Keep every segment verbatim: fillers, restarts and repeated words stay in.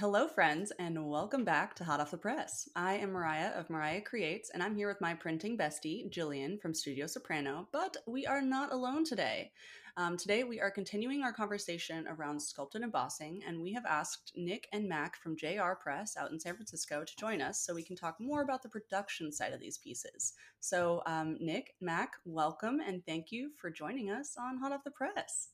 Hello, friends, and welcome back to Hot Off the Press. I am Mariah of Mariah Creates, and I'm here with my printing bestie, Jillian from Studio Soprano, but we are not alone today. Um, today, we are continuing our conversation around sculpt and embossing, and we have asked Nick and Mac from J R Press out in San Francisco to join us so we can talk more about the production side of these pieces. So, um, Nick, Mac, welcome, and thank you for joining us on Hot Off the Press.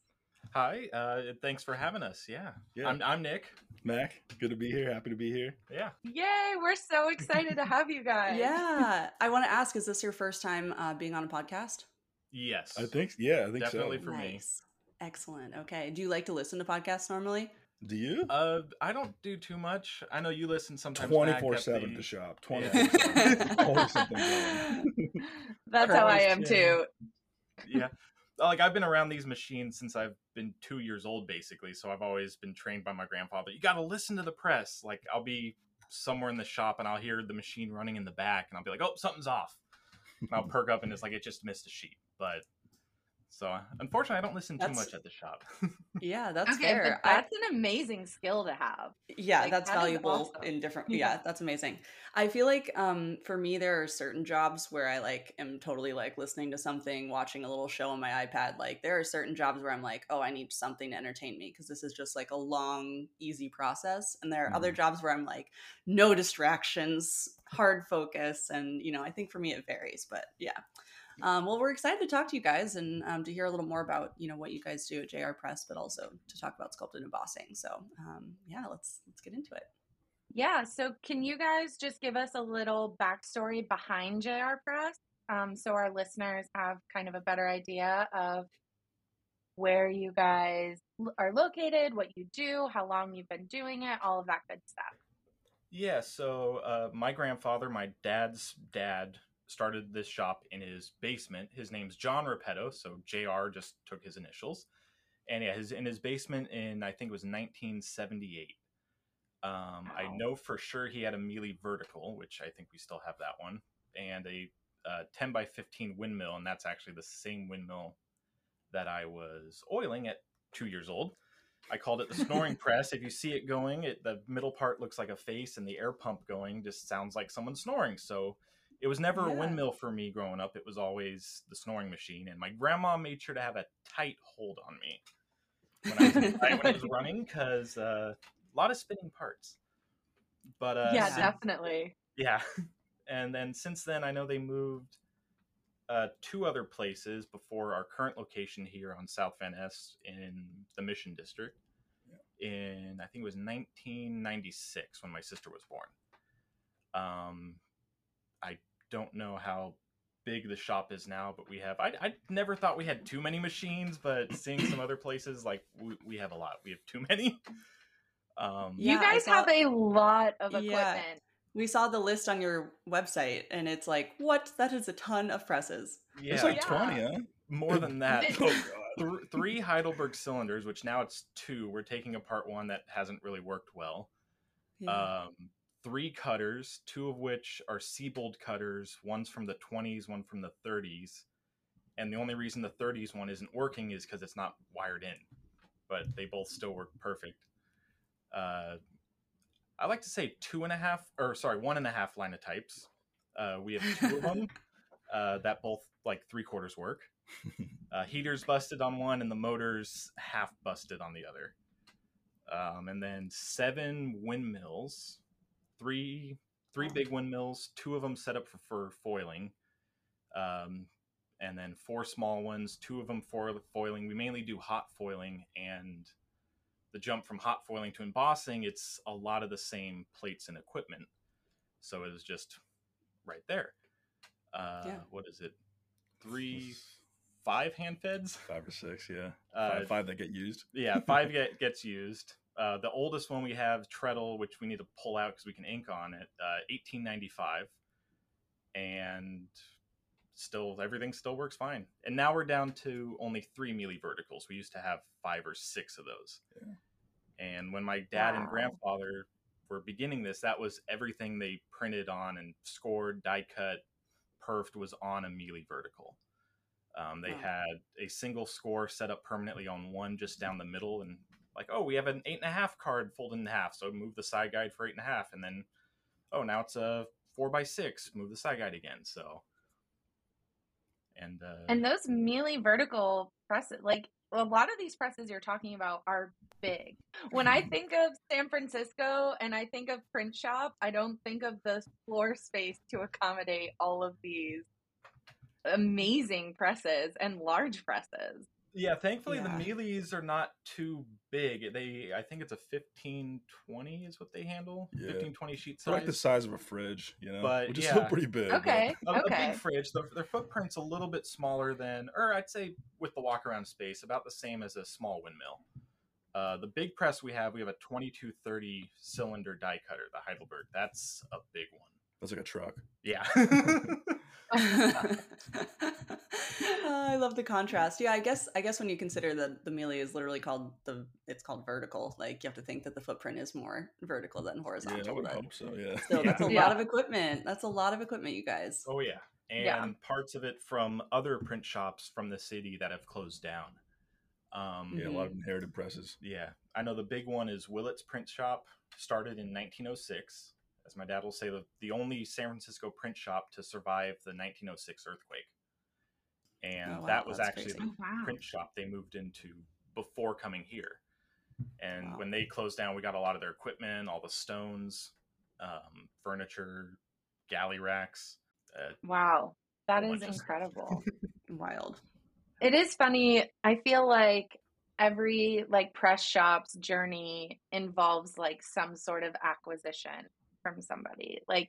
Hi, uh, thanks for having us. Yeah, yeah. I'm, I'm Nick. Mac, good to be here. Happy to be here. Yeah. Yay, we're so excited to have you guys. Yeah. I want to ask, is this your first time uh, being on a podcast? Yes. I think, yeah, I think Definitely so. Definitely for nice. me. Excellent. Okay. Do you like to listen to podcasts normally? Do you? Uh, I don't do too much. I know you listen sometimes. twenty-four seven at the, the shop. twenty-four seven. Always something going. That's how I am, too. Yeah. Like, I've been around these machines since I've been two years old, basically. So I've always been trained by my grandfather. You got to listen to the press. Like, I'll be somewhere in the shop and I'll hear the machine running in the back and I'll be like, oh, something's off. And I'll perk up and it's like, it just missed a sheet. But so unfortunately, I don't listen that's, too much at the shop. Yeah, that's okay, fair. But that's I, an amazing skill to have. Yeah, like, that's that valuable awesome. in different. Yeah, yeah, that's amazing. I feel like um, for me, there are certain jobs where I like am totally like listening to something, watching a little show on my iPad. Like, there are certain jobs where I'm like, oh, I need something to entertain me because this is just like a long, easy process. And there are mm-hmm. other jobs where I'm like, no distractions, hard focus. And, you know, I think for me, it varies. But yeah. Um, well, we're excited to talk to you guys and um, to hear a little more about, you know, what you guys do at J R Press, but also to talk about sculpt and embossing. So, um, yeah, let's let's get into it. Yeah. So can you guys just give us a little backstory behind J R Press um, so our listeners have kind of a better idea of where you guys are located, what you do, how long you've been doing it, all of that good stuff? Yeah. So uh, my grandfather, my dad's dad, started this shop in his basement. His name's John Repetto, so J R just took his initials. And yeah, his in his basement in, I think it was nineteen seventy-eight. Um, wow. I know for sure he had a Mealy vertical, which I think we still have that one, and a uh, ten by fifteen windmill, and that's actually the same windmill that I was oiling at two years old. I called it the snoring press. If you see it going, it, the middle part looks like a face, and the air pump going just sounds like someone snoring, so... It was never yeah. a windmill for me growing up. It was always the snoring machine. And my grandma made sure to have a tight hold on me when I was, inside, when I was running because uh, a lot of spinning parts. But uh, Yeah, since, definitely. Yeah. And then since then, I know they moved uh, two other places before our current location here on South Van Ness in the Mission District yeah. in, I think it was nineteen ninety-six when my sister was born. Um, I don't know how big the shop is now, but we have, I, I never thought we had too many machines, but seeing some other places, like we, we have a lot, we have too many. Um, you yeah, guys saw, have a lot of equipment. Yeah, we saw the list on your website and it's like, what? That is a ton of presses. Yeah. It's like yeah. twenty, huh? More than that. Oh, God. Three Heidelberg cylinders, which now it's two. We're taking apart one that hasn't really worked well. Yeah. Um, Three cutters, two of which are Seabold cutters. One's from the twenties, one from the thirties. And the only reason the thirties one isn't working is because it's not wired in. But they both still work perfect. Uh, I like to say two and a half, or sorry, one and a half line of types. Uh, we have two of them uh, that both like three quarters work. Uh, heater's busted on one and the motor's half busted on the other. Um, and then seven windmills. Three three big windmills, two of them set up for, for foiling, um, and then four small ones, two of them for foiling. We mainly do hot foiling, and the jump from hot foiling to embossing, it's a lot of the same plates and equipment. So it was just right there. Uh, yeah. What is it? three, five hand feds. Five or six, yeah. Uh, five, five that get used. Yeah, five get, gets used. Uh, the oldest one we have, Treadle, which we need to pull out because we can ink on it, uh, eighteen ninety-five. And still, everything still works fine. And now we're down to only three Mealy verticals. We used to have five or six of those. Yeah. And when my dad wow. and grandfather were beginning this, that was everything they printed on and scored, die cut, perfed was on a Mealy vertical. Um, they wow. had a single score set up permanently on one just down the middle, and like, oh, we have an eight and a half card folded in half, so move the side guide for eight and a half, and then, oh, now it's a four by six, move the side guide again. So, and uh, and those Mealy vertical presses, like a lot of these presses you're talking about are big. When I think of San Francisco and I think of print shop, I don't think of the floor space to accommodate all of these amazing presses and large presses. Yeah, thankfully yeah. the Mealys are not too big. They, I think it's a fifteen twenty is what they handle. Yeah. fifteen twenty sheet size. They're like the size of a fridge, you know, but, which yeah. is still pretty big. Okay, a, okay. A big fridge. Their, their footprint's a little bit smaller than, or I'd say with the walk-around space, about the same as a small windmill. Uh, the big press we have, we have a twenty-two thirty cylinder die cutter, the Heidelberg. That's a big one. That's like a truck. Yeah. uh, I love the contrast. Yeah, I guess I guess when you consider that the Mealy is literally called the it's called vertical, like you have to think that the footprint is more vertical than horizontal. Yeah, I would hope so, yeah. So yeah. that's a yeah. lot of equipment. That's a lot of equipment, you guys. Oh yeah. And yeah. parts of it from other print shops from the city that have closed down. Um Yeah, a lot of inherited presses. Yeah. I know the big one is Willits Print Shop, started in nineteen oh six. As my dad will say, the, the only San Francisco print shop to survive the nineteen oh six earthquake. And oh, wow, that was actually crazy. the oh, wow. print shop they moved into before coming here. And wow. when they closed down, we got a lot of their equipment, all the stones, um, furniture, galley racks. Uh, wow. That is incredible. Wild. It is funny. I feel like every like press shop's journey involves like some sort of acquisition from somebody, like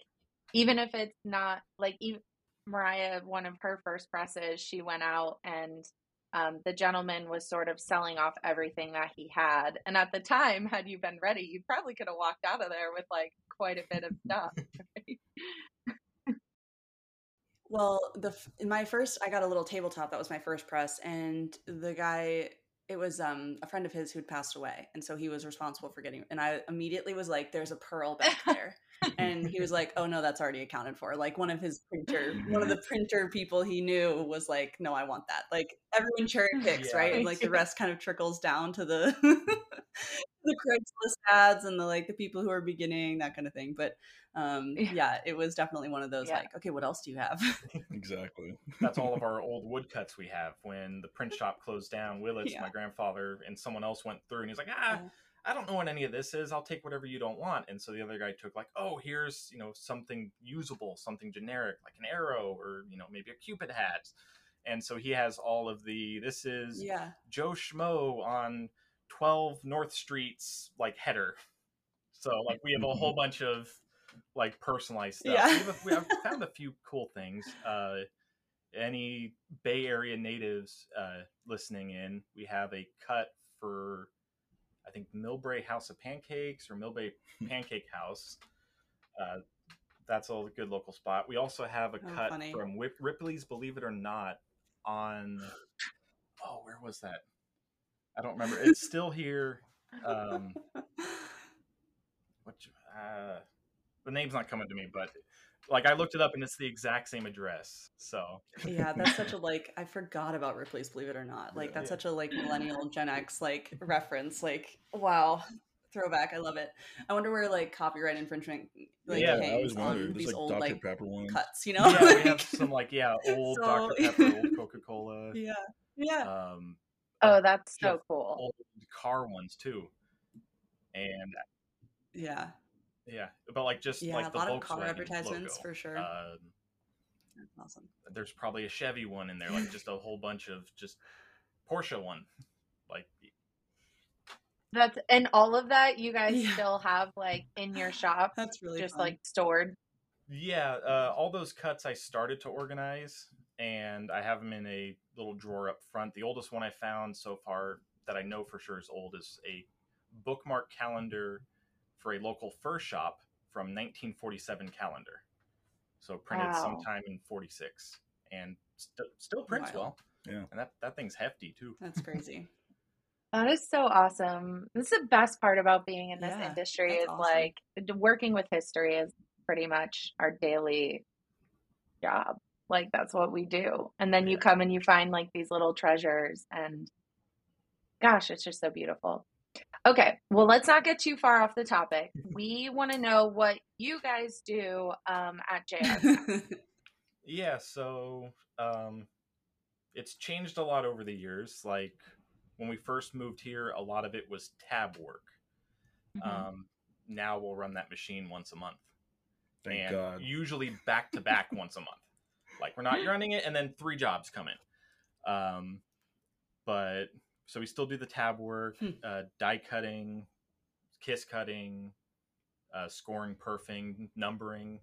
even if it's not like even Mariah, one of her first presses, she went out and um, the gentleman was sort of selling off everything that he had, and at the time, had you been ready, you probably could have walked out of there with like quite a bit of stuff, right? Well, the my first I got a little tabletop, that was my first press, and the guy, it was um, a friend of his who'd passed away. And so he was responsible for getting, and I immediately was like, there's a pearl back there. And he was like, oh no, that's already accounted for. Like one of his printer, one of the printer people he knew was like, no, I want that. Like everyone cherry picks, yeah. right? And like the rest kind of trickles down to the, the Craigslist ads and the, like the people who are beginning, that kind of thing. But um, yeah. yeah, it was definitely one of those yeah. like, okay, what else do you have? Exactly. That's all of our old woodcuts we have. When the print shop closed down, Willis, yeah. my grandfather, and someone else went through and he's like, ah, yeah. I don't know what any of this is. I'll take whatever you don't want. And so the other guy took like, oh, here's, you know, something usable, something generic, like an arrow or, you know, maybe a Cupid hat. And so he has all of the, this is yeah. Joe Schmo on twelve North Street's like header. So like we have a whole bunch of like personalized stuff. Yeah. we have a, we, I've found a few cool things. Uh, any Bay Area natives uh, listening in, we have a cut for, I think Millbrae House of Pancakes or Millbrae Pancake House. Uh, that's a good local spot. We also have a oh, cut funny. from Whip- Ripley's Believe It or Not on, oh, where was that? I don't remember. It's still here. Um, what, uh, the name's not coming to me, but like I looked it up and it's the exact same address. So yeah, that's such a like, I forgot about Ripley's Believe It or Not. Like that's yeah. such a like millennial Gen X like reference. Like, wow. Throwback. I love it. I wonder where like copyright infringement like yeah, hangs on these like old Doctor like Pepper ones. Cuts, you know? Yeah, like, we have some like, yeah, old so, Doctor Pepper, old Coca-Cola. Yeah. Yeah. Um, oh, that's so cool. Old car ones too. And yeah. Yeah, but like just yeah, like the Volkswagen logo. Yeah, a lot of car advertisements for sure. Um, That's awesome. There's probably a Chevy one in there, like just a whole bunch of just Porsche one. Like That's and all of that you guys yeah. still have like in your shop. That's really just fun. Like stored. Yeah, uh, all those cuts I started to organize and I have them in a little drawer up front. The oldest one I found so far that I know for sure is old is a bookmark calendar for a local fur shop from nineteen forty-seven calendar. So printed wow. sometime in forty-six and st- still prints wow. well. Yeah. And that, that thing's hefty too. That's crazy. That is so awesome. That's the best part about being in this yeah, industry is awesome. Like working with history is pretty much our daily job. Like that's what we do. And then yeah. you come and you find like these little treasures and gosh, it's just so beautiful. Okay. Well, let's not get too far off the topic. We want to know what you guys do um, at J R. Yeah. So um, it's changed a lot over the years. Like when we first moved here, a lot of it was tab work. Mm-hmm. Um, now we'll run that machine once a month. Thank and God. Usually back to back once a month. Like we're not running it. And then three jobs come in. Um, but so we still do the tab work, hmm. uh, die cutting, kiss cutting, uh, scoring, perfing, numbering.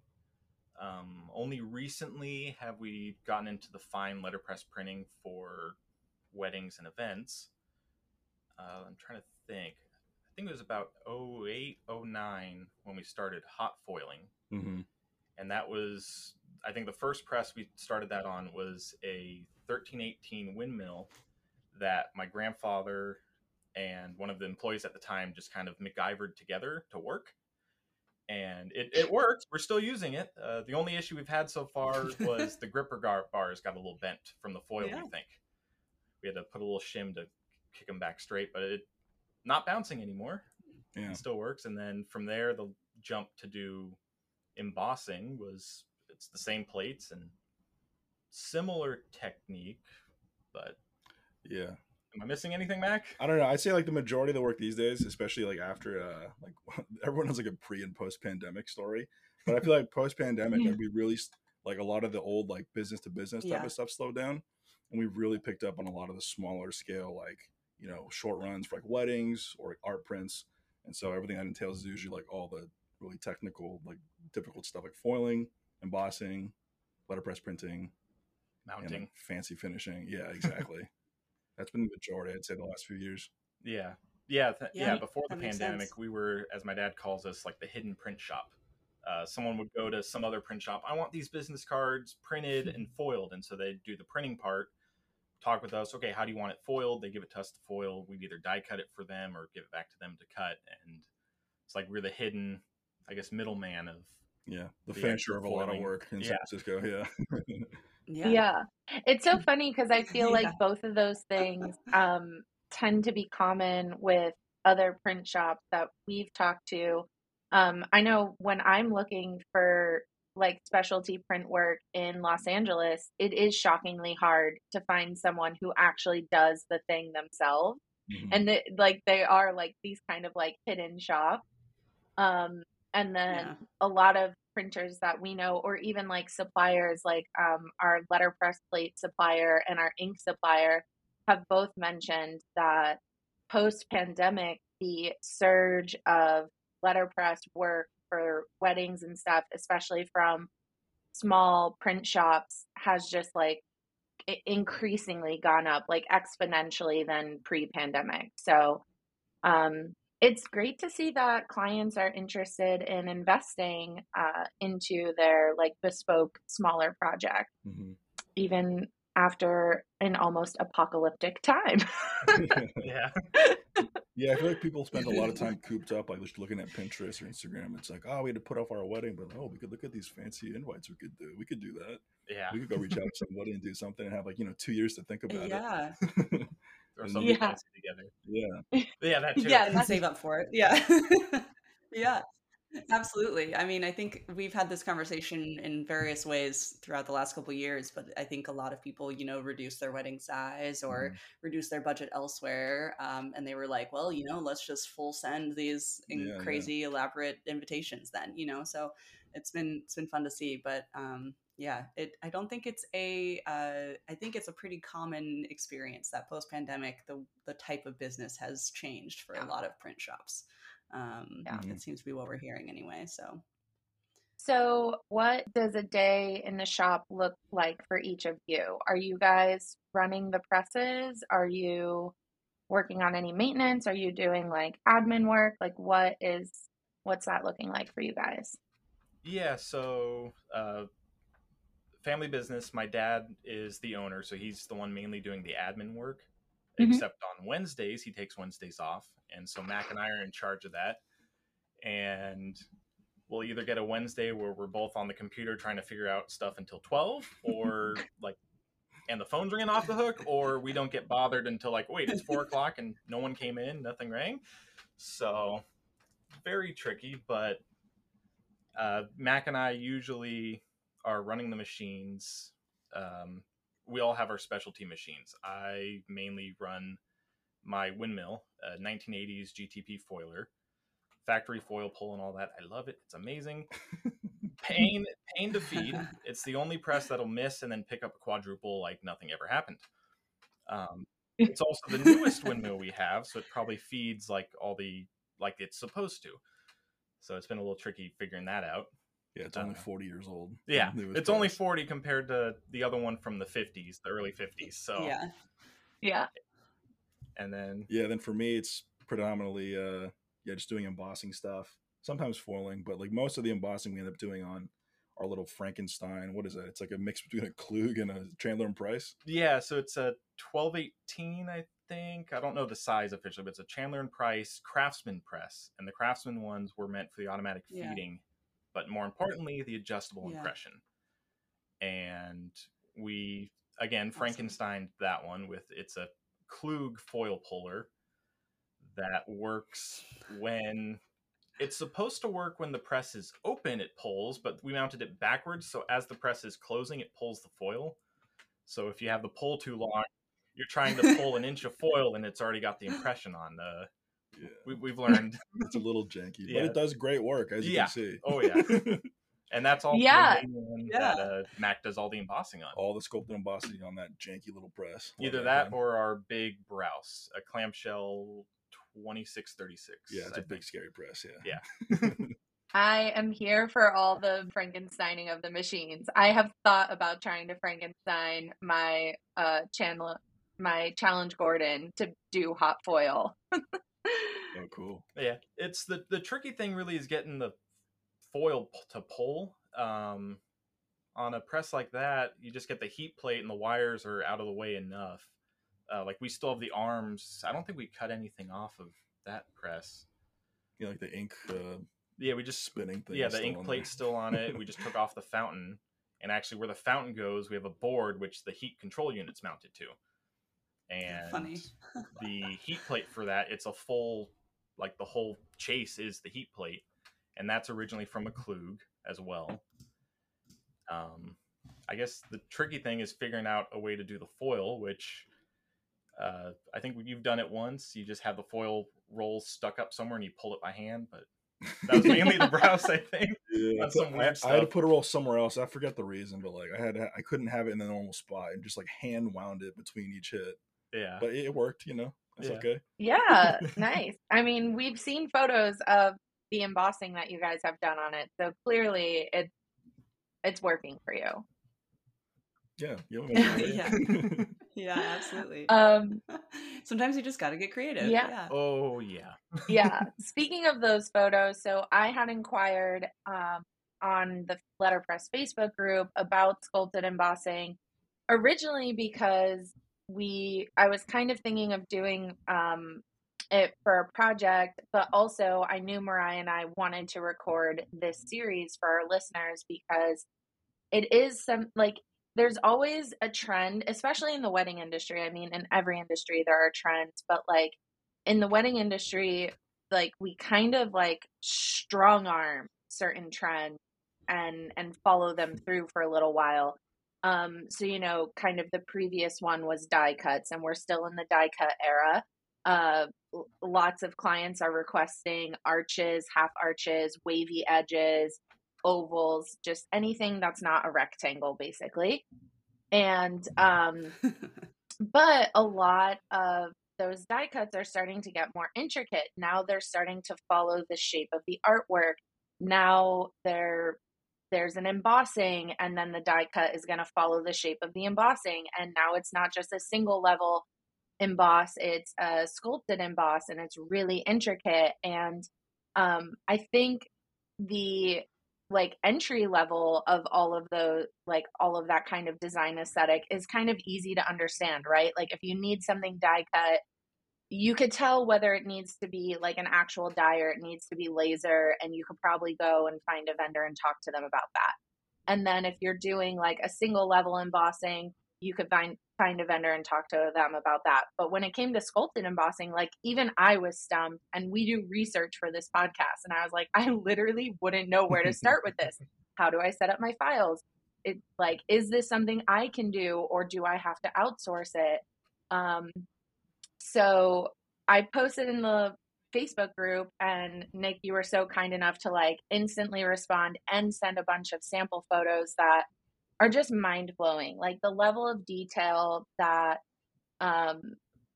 Um, only recently have we gotten into the fine letterpress printing for weddings and events. Uh, I'm trying to think. I think it was about oh eight, oh nine when we started hot foiling. Mm-hmm. And that was, I think the first press we started that on was a thirteen eighteen windmill that my grandfather and one of the employees at the time just kind of MacGyvered together to work. And it, it works. We're still using it. Uh, the only issue we've had so far was the gripper gar- bars got a little bent from the foil, yeah. we think. We had to put a little shim to kick them back straight, but it's not bouncing anymore. Yeah. It still works. And then from there, the jump to do embossing was, it's the same plates and similar technique, but... Yeah. Am I missing anything, Mac? I don't know. I'd say like the majority of the work these days, especially like after uh, like everyone has like a pre and post pandemic story, but I feel like post pandemic, yeah. we really like a lot of the old like business to business type yeah. of stuff slowed down, and we really picked up on a lot of the smaller scale like you know short runs for like weddings or like, art prints, and so everything that entails is usually like all the really technical like difficult stuff like foiling, embossing, letterpress printing, mounting, and, like, fancy finishing. Yeah, exactly. That's been the majority, I'd say, the last few years. Yeah. Yeah. Th- yeah, yeah. Before the pandemic, sense. we were, as my dad calls us, like the hidden print shop. Uh, someone would go to some other print shop. I want these business cards printed and foiled. And so they'd do the printing part, talk with us. Okay, how do you want it foiled? They give it to us to foil. We'd either die cut it for them or give it back to them to cut. And it's like we're the hidden, I guess, middleman of. Yeah. The, the finisher of a lot of work in yeah. San Francisco. Yeah. Yeah. yeah. It's so funny because I feel yeah. like both of those things um, tend to be common with other print shops that we've talked to. Um, I know when I'm looking for like specialty print work in Los Angeles, it is shockingly hard to find someone who actually does the thing themselves. Mm-hmm. And the, like they are like these kind of like hidden shops. Um, and then yeah. a lot of printers that we know, or even like suppliers, like um, our letterpress plate supplier and our ink supplier have both mentioned that post-pandemic, the surge of letterpress work for weddings and stuff, especially from small print shops, has just like increasingly gone up, like exponentially than pre-pandemic. So um it's great to see that clients are interested in investing uh, into their like bespoke smaller project, mm-hmm. even after an almost apocalyptic time. yeah. Yeah. I feel like people spend a lot of time cooped up, like just looking at Pinterest or Instagram. It's like, oh, we had to put off our wedding, but oh, we could look at these fancy invites we could do. We could do that. Yeah. We could go reach out to somebody and do something and have like, you know, two years to think about yeah. it. Yeah. Or something yeah. together. Yeah. Yeah, that too. Yeah, and save up for it. Yeah. yeah. Absolutely. I mean, I think we've had this conversation in various ways throughout the last couple of years, but I think a lot of people, you know, reduce their wedding size or mm. reduce their budget elsewhere. Um, and they were like, well, you know, let's just full send these yeah, crazy yeah. elaborate invitations then, you know, so it's been, it's been fun to see, but um, yeah, it, I don't think it's a, uh, I think it's a pretty common experience that post-pandemic, the the type of business has changed for yeah. a lot of print shops. Um, yeah. It seems to be what we're hearing anyway, so. So what does a day in the shop look like for each of you? Are you guys running the presses? Are you working on any maintenance? Are you doing like admin work? Like what is, what's that looking like for you guys? Yeah. So, uh, family business, my dad is the owner. So he's the one mainly doing the admin work, mm-hmm. except on Wednesdays, he takes Wednesdays off. And so Mac and I are in charge of that. And we'll either get a Wednesday where we're both on the computer trying to figure out stuff until twelve or like, and the phone's ringing off the hook, or we don't get bothered until like, wait, it's four o'clock and no one came in, nothing rang. So very tricky, but uh, Mac and I usually are running the machines. Um, we all have our specialty machines. I mainly run my windmill, a nineteen eighties G T P foiler, factory foil pull and all that. I love it. It's amazing. Pain, pain to feed. It's the only press that'll miss and then pick up a quadruple like nothing ever happened. Um, it's also the newest windmill we have, so it probably feeds like all the like it's supposed to. So it's been a little tricky figuring that out. Yeah, it's only forty years old. Yeah, it's only forty compared to the other one from the fifties, the early fifties. So yeah, yeah. And then yeah, then for me it's predominantly uh, yeah, just doing embossing stuff. Sometimes foiling, but like most of the embossing we end up doing on our little Frankenstein. What is that? It's like a mix between a Kluge and a Chandler and Price. Yeah, so it's a twelve eighteen, I think. I don't know the size officially, but it's a Chandler and Price Craftsman press. And the Craftsman ones were meant for the automatic yeah. feeding, but more importantly, the adjustable yeah. impression. And we, again, awesome. Frankenstein that one with, it's a Kluge foil puller that works when... It's supposed to work when the press is open, it pulls, but we mounted it backwards. So as the press is closing, it pulls the foil. So if you have the pull too long, you're trying to pull an inch of foil and it's already got the impression on. Uh, yeah. we, we've learned. It's a little janky, yeah. but it does great work, as you yeah. can see. Oh, yeah. And that's all yeah. yeah. that uh, Mac does all the embossing on. All the sculpted embossing on that janky little press. Either that time. Or our big Browse, a clamshell... twenty-six thirty-six. Yeah, it's I a think. Big scary press. Yeah. Yeah. I am here for all the Frankensteining of the machines. I have thought about trying to Frankenstein my uh channel, my Challenge Gordon to do hot foil. Oh, cool. Yeah, it's the the tricky thing really is getting the foil to pull. Um, on a press like that, you just get the heat plate and the wires are out of the way enough. Uh, like we still have the arms. I don't think we cut anything off of that press. Yeah, like the ink. Uh, yeah, we just spinning. Yeah, the ink plate's still on it. We just took off the fountain, and actually, where the fountain goes, we have a board which the heat control unit's mounted to. And funny. The heat plate for that, it's a full, like the whole chase is the heat plate, and that's originally from a Kluge as well. Um, I guess the tricky thing is figuring out a way to do the foil, which. Uh, I think you've done it once. You just have the foil roll stuck up somewhere and you pull it by hand, but that was mainly the Browse, I think. Yeah, some I, I had to put a roll somewhere else. I forget the reason, but like I had, to, I couldn't have it in the normal spot and just like hand wound it between each hit. Yeah, but it worked. You know, it's yeah. okay. Yeah, nice. I mean, we've seen photos of the embossing that you guys have done on it, so clearly it's it's working for you. Yeah. You yeah. Yeah, absolutely. Um, Sometimes you just got to get creative. Yeah. yeah. Oh, yeah. Yeah. Speaking of those photos, so I had inquired um, on the Letterpress Facebook group about sculpted embossing originally because we, I was kind of thinking of doing um, it for a project, but also I knew Mariah and I wanted to record this series for our listeners because it is some like, there's always a trend, especially in the wedding industry. I mean, in every industry, there are trends, but like in the wedding industry, like we kind of like strong arm certain trends and, and follow them through for a little while. Um, so, you know, kind of the previous one was die cuts and we're still in the die cut era. Uh, lots of clients are requesting arches, half arches, wavy edges, ovals, just anything that's not a rectangle basically. And, um, but a lot of those die cuts are starting to get more intricate. Now they're starting to follow the shape of the artwork. Now they're there's an embossing, and then the die cut is going to follow the shape of the embossing. And now it's not just a single level emboss, it's a sculpted emboss, and it's really intricate. And um, I think the like entry level of all of the, like all of that kind of design aesthetic is kind of easy to understand, right? Like if you need something die cut, you could tell whether it needs to be like an actual die or it needs to be laser, and you could probably go and find a vendor and talk to them about that. And then if you're doing like a single level embossing, you could find find a vendor and talk to them about that. But when it came to sculpted embossing, like even I was stumped, and we do research for this podcast. And I was like, I literally wouldn't know where to start with this. How do I set up my files? It like, is this something I can do, or do I have to outsource it? Um, So I posted in the Facebook group, and Nick, you were so kind enough to like instantly respond and send a bunch of sample photos that are just mind blowing. Like the level of detail that, um,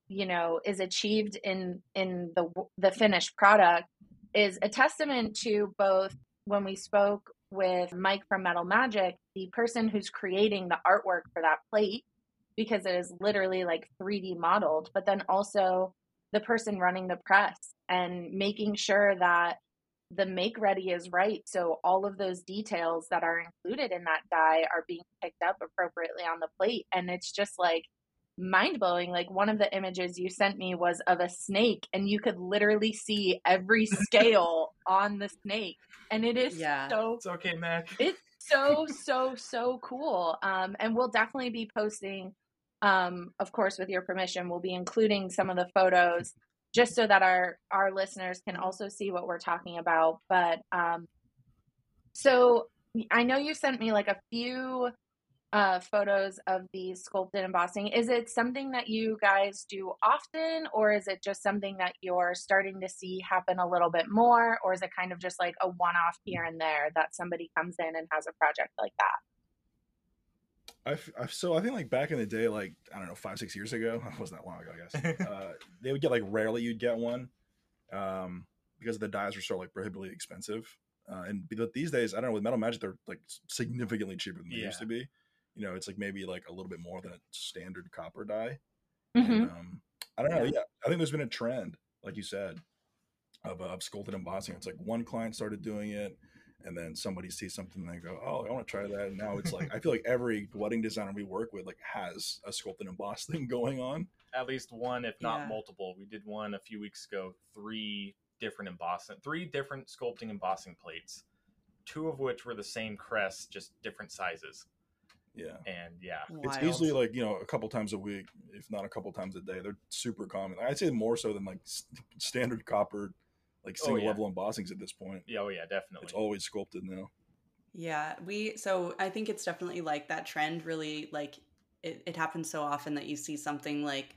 you know, is achieved in, in the, the finished product is a testament to both. When we spoke with Mike from Metal Magic, the person who's creating the artwork for that plate, because it is literally like three D modeled, but then also the person running the press and making sure that the make ready is right. So all of those details that are included in that die are being picked up appropriately on the plate. And it's just like mind blowing. Like one of the images you sent me was of a snake, and you could literally see every scale on the snake. And it is yeah. so it's okay, Mac. It's so, so, so cool. Um, and we'll definitely be posting. Um, of course, with your permission, we'll be including some of the photos just so that our, our listeners can also see what we're talking about. But um, so I know you sent me like a few uh, photos of the sculpted embossing. Is it something that you guys do often, or is it just something that you're starting to see happen a little bit more? Or is it kind of just like a one-off here and there that somebody comes in and has a project like that? I've, I've, so I think like back in the day, like, I don't know, five, six years ago, it wasn't that long ago, I guess, uh, they would get like, rarely you'd get one um, because the dyes were so like prohibitively expensive. Uh, and but these days, I don't know, with Metal Magic, they're like significantly cheaper than they yeah. used to be. You know, it's like maybe like a little bit more than a standard copper dye. Mm-hmm. And, um, I don't know. Yeah. yeah. I think there's been a trend, like you said, of, of sculpted embossing. It's like one client started doing it, and then somebody sees something and they go, oh, I want to try that. And now it's like, I feel like every wedding designer we work with like has a sculpted emboss thing going on. At least one, if not yeah. multiple. We did one a few weeks ago, three different embossing, three different sculpting embossing plates, two of which were the same crest, just different sizes. Yeah. And yeah. Wild. It's easily like, you know, a couple times a week, if not a couple times a day. They're super common. I'd say more so than like st- standard copper like single oh, yeah. level embossings at this point. Yeah, oh yeah, definitely. It's always sculpted now. Yeah, we so I think it's definitely like that trend really like it, it happens so often that you see something like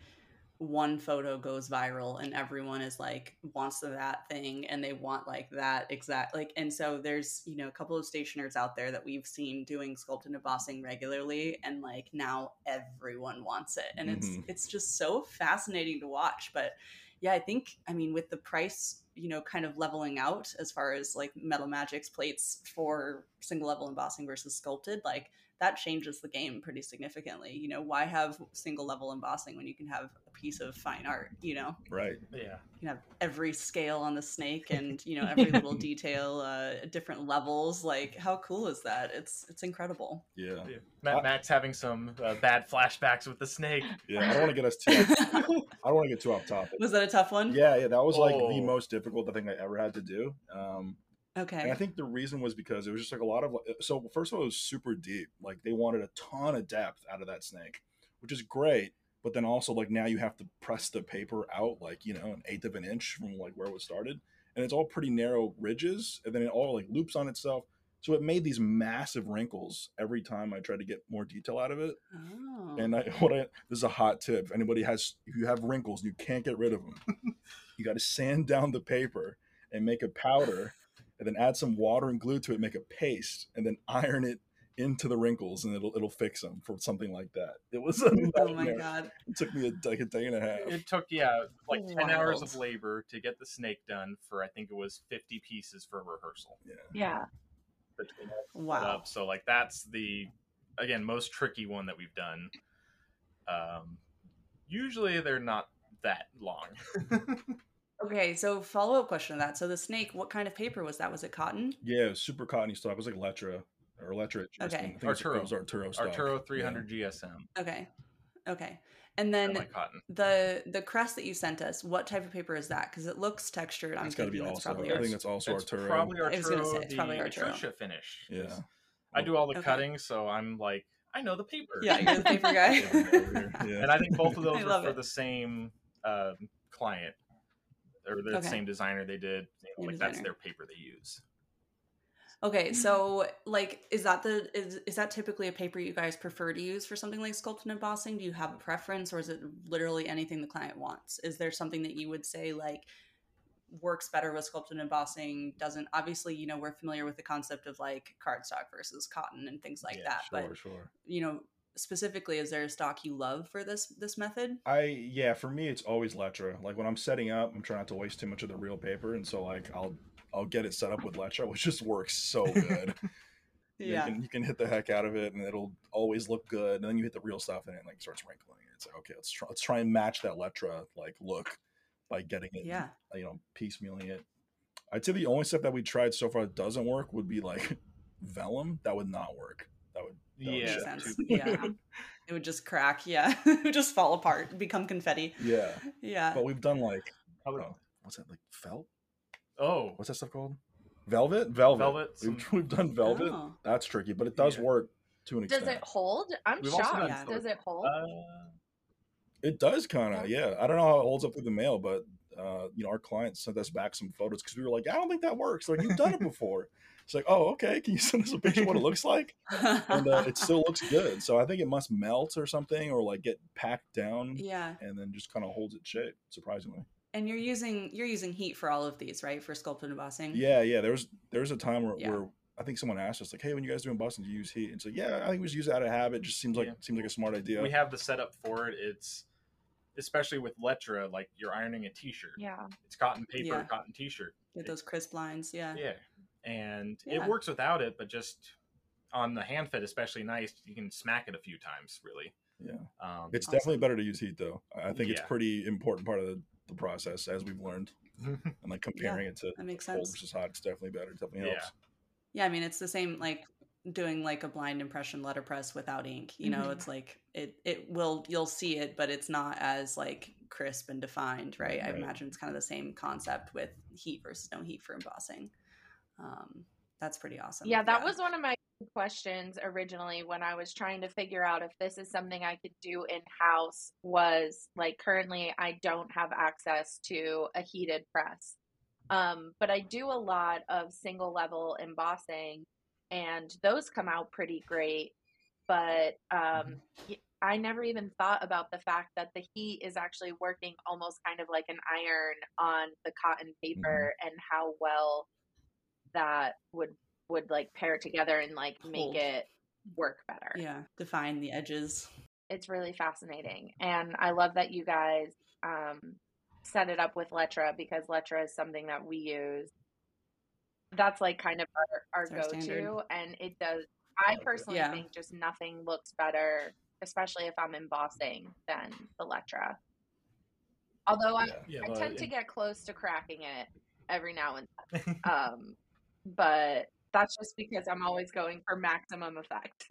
one photo goes viral and everyone is like wants that thing and they want like that exact like and so there's, you know, a couple of stationers out there that we've seen doing sculpted embossing regularly, and like now everyone wants it. And mm-hmm. it's it's just so fascinating to watch. But yeah, I think I mean with the price, you know, kind of leveling out as far as like Metal Magic's plates for single level embossing versus sculpted, like that changes the game pretty significantly. You know, why have single level embossing when you can have a piece of fine art, you know? Right. Yeah. You can have every scale on the snake and, you know, every yeah. little detail, uh, different levels. Like how cool is that? It's, it's incredible. Yeah. yeah. Matt, Matt's having some uh, bad flashbacks with the snake. Yeah. I don't want to get us too, I don't want to get too off topic. Was that a tough one? Yeah. Yeah. That was like oh. the most difficult thing I ever had to do. Um, Okay. And I think the reason was because it was just like a lot of, so first of all, it was super deep. Like they wanted a ton of depth out of that snake, which is great. But then also like now you have to press the paper out, like, you know, an eighth of an inch from like where it started. And it's all pretty narrow ridges. And then it all like loops on itself. So it made these massive wrinkles every time I tried to get more detail out of it. Oh. And I, what I, this is a hot tip. If anybody has, if you have wrinkles, you can't get rid of them. You got to sand down the paper and make a powder. And then add some water and glue to it, make a paste, and then iron it into the wrinkles, and it'll it'll fix them for something like that. It was a oh my god! It took me a, like a day and a half. It took yeah, like Wild. ten hours of labor to get the snake done for I think it was fifty pieces for a rehearsal. Yeah, yeah. between us. Wow. Up. So like that's the, again, most tricky one that we've done. Um, usually they're not that long. Okay, so follow-up question to that. So the snake, what kind of paper was that? Was it cotton? Yeah, it was super cottony stuff. It was like Lettra or Electra. Okay. I Arturo. It was Arturo stuff. Arturo three hundred yeah. G S M. Okay. Okay. And then like the the crest that you sent us, what type of paper is that? Because it looks textured. I'm it's got to be also. I think it's also it's Arturo. Probably Arturo. I was going to say it's probably Arturo. Fuchsia finish. Yeah. I do all the okay. cutting, so I'm like, I know the paper. Yeah, you're the paper guy. Yeah. And I think both of those are for it. the same um, client or the okay. same designer they did. You know, like designer. That's their paper they use. Okay, so like, is that the is is that typically a paper you guys prefer to use for something like sculpt and embossing? Do you have a preference, or is it literally anything the client wants? Is there something that you would say like works better with sculpt and embossing? Doesn't obviously, you know, we're familiar with the concept of like cardstock versus cotton and things like yeah, that. Sure, but sure. you know, specifically, is there a stock you love for this this method? I yeah, for me, it's always Lettra. Like when I'm setting up, I'm trying not to waste too much of the real paper, and so like I'll. I'll get it set up with Lettra, which just works so good. Yeah. You can, you can hit the heck out of it and it'll always look good. And then you hit the real stuff and it like starts wrinkling. It's like, okay, let's try, let's try and match that Lettra like look by getting it, yeah. you know, piecemealing it. I'd say the only stuff that we tried so far that doesn't work would be like vellum. That would not work. That would, that yeah. would sense. yeah. It would just crack. Yeah. It would just fall apart, become confetti. Yeah. Yeah. But we've done like, I don't know, what's that, like felt? Oh, what's that stuff called? Velvet? Velvet. Velvet some... we've, we've done velvet. Oh. That's tricky, but it does yeah. work to an extent. Does it hold? I'm we've shocked. Yeah. Does it hold? Uh, it does kind of, yeah. yeah. I don't know how it holds up through the mail, but uh, you know, our clients sent us back some photos because we were like, I don't think that works. Like, you've done it before. It's like, oh, okay. Can you send us a picture of what it looks like? And uh, it still looks good. So I think it must melt or something, or like get packed down. Yeah. And then just kind of holds its shape, surprisingly. And you're using you're using heat for all of these, right? For sculpt and embossing. Yeah, yeah. There was there was a time where, yeah. where I think someone asked us like, "Hey, when you guys do embossing, do you use heat?" And so like, yeah, I think we just use it out of habit. Just seems like yeah. seems like a smart idea. We have the setup for it. It's especially with Lettra, like you're ironing a t-shirt. Yeah, it's cotton paper, yeah. cotton t-shirt. Get those crisp lines. Yeah. Yeah, and yeah. it works without it, but just on the hand fit, especially nice. You can smack it a few times, really. Yeah, um, it's awesome. Definitely better to use heat though. I think yeah. it's a pretty important part of the. The process as we've learned and like comparing yeah, it to that makes sense. Cold versus hot, it's definitely better. It definitely helps. Yeah. yeah I mean it's the same like doing like a blind impression letterpress without ink, you know. Mm-hmm. It's like it it will you'll see it, but it's not as like crisp and defined, right? right I imagine it's kind of the same concept with heat versus no heat for embossing. Um that's pretty awesome. Yeah, that yeah. was one of my questions originally when I was trying to figure out if this is something I could do in-house, was like currently I don't have access to a heated press, um, but I do a lot of single level embossing and those come out pretty great, but um, I never even thought about the fact that the heat is actually working almost kind of like an iron on the cotton paper and how well that would would like pair together and like make it work better. Yeah, define the edges. It's really fascinating. And I love that you guys um, set it up with Lettra, because Lettra is something that we use. That's like kind of our, our go-to. And it does, I personally yeah. think just nothing looks better, especially if I'm embossing, than the Lettra. Although I, yeah. Yeah, well, I tend yeah. to get close to cracking it every now and then. Um, but that's just because I'm always going for maximum effect.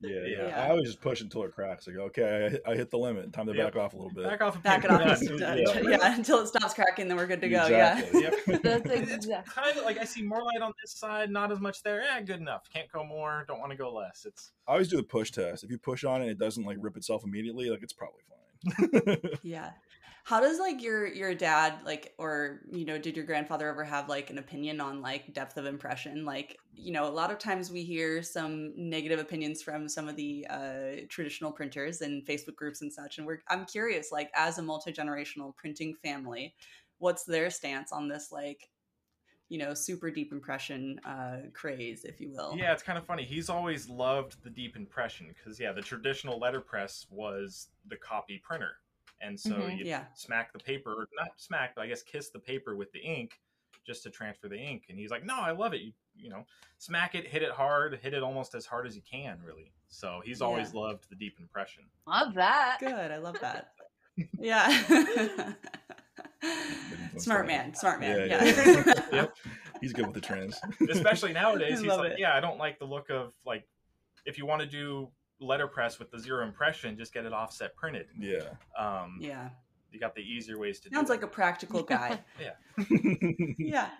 yeah, yeah, yeah. I always just push until it cracks. Like, okay, I, I hit the limit. Time to yep. back off a little bit. Back off. Back it off. yeah. yeah, until it stops cracking, then we're good to go. Exactly. Yeah. Yep. That's exactly. It's kind of like I see more light on this side, not as much there. Yeah, good enough. Can't go more. Don't want to go less. It's. I always do the push test. If you push on it, it doesn't like rip itself immediately. Like it's probably fine. yeah. How does like your your dad like, or you know, did your grandfather ever have like an opinion on like depth of impression? Like, you know, a lot of times we hear some negative opinions from some of the uh, traditional printers and Facebook groups and such. And we're I'm curious, like as a multi-generational printing family, what's their stance on this like, you know, super deep impression uh, craze, if you will? Yeah, it's kind of funny. He's always loved the deep impression because yeah, the traditional letterpress was the copy printer. And so mm-hmm, you yeah. smack the paper, or not smack, but I guess kiss the paper with the ink just to transfer the ink. And he's like, no, I love it. You, you know, smack it, hit it hard, hit it almost as hard as you can, really. So he's yeah. always loved the deep impression. Love that. Good. I love that. Yeah. Smart man. Smart man. Yeah. yeah. yeah. Yep. He's good with the trends. Especially nowadays. He's like, it. yeah, I don't like the look of, like, if you want to do letterpress with the zero impression, just get it offset printed. Yeah. Um, yeah. You got the easier ways to do it. Sounds like a practical guy. yeah. yeah.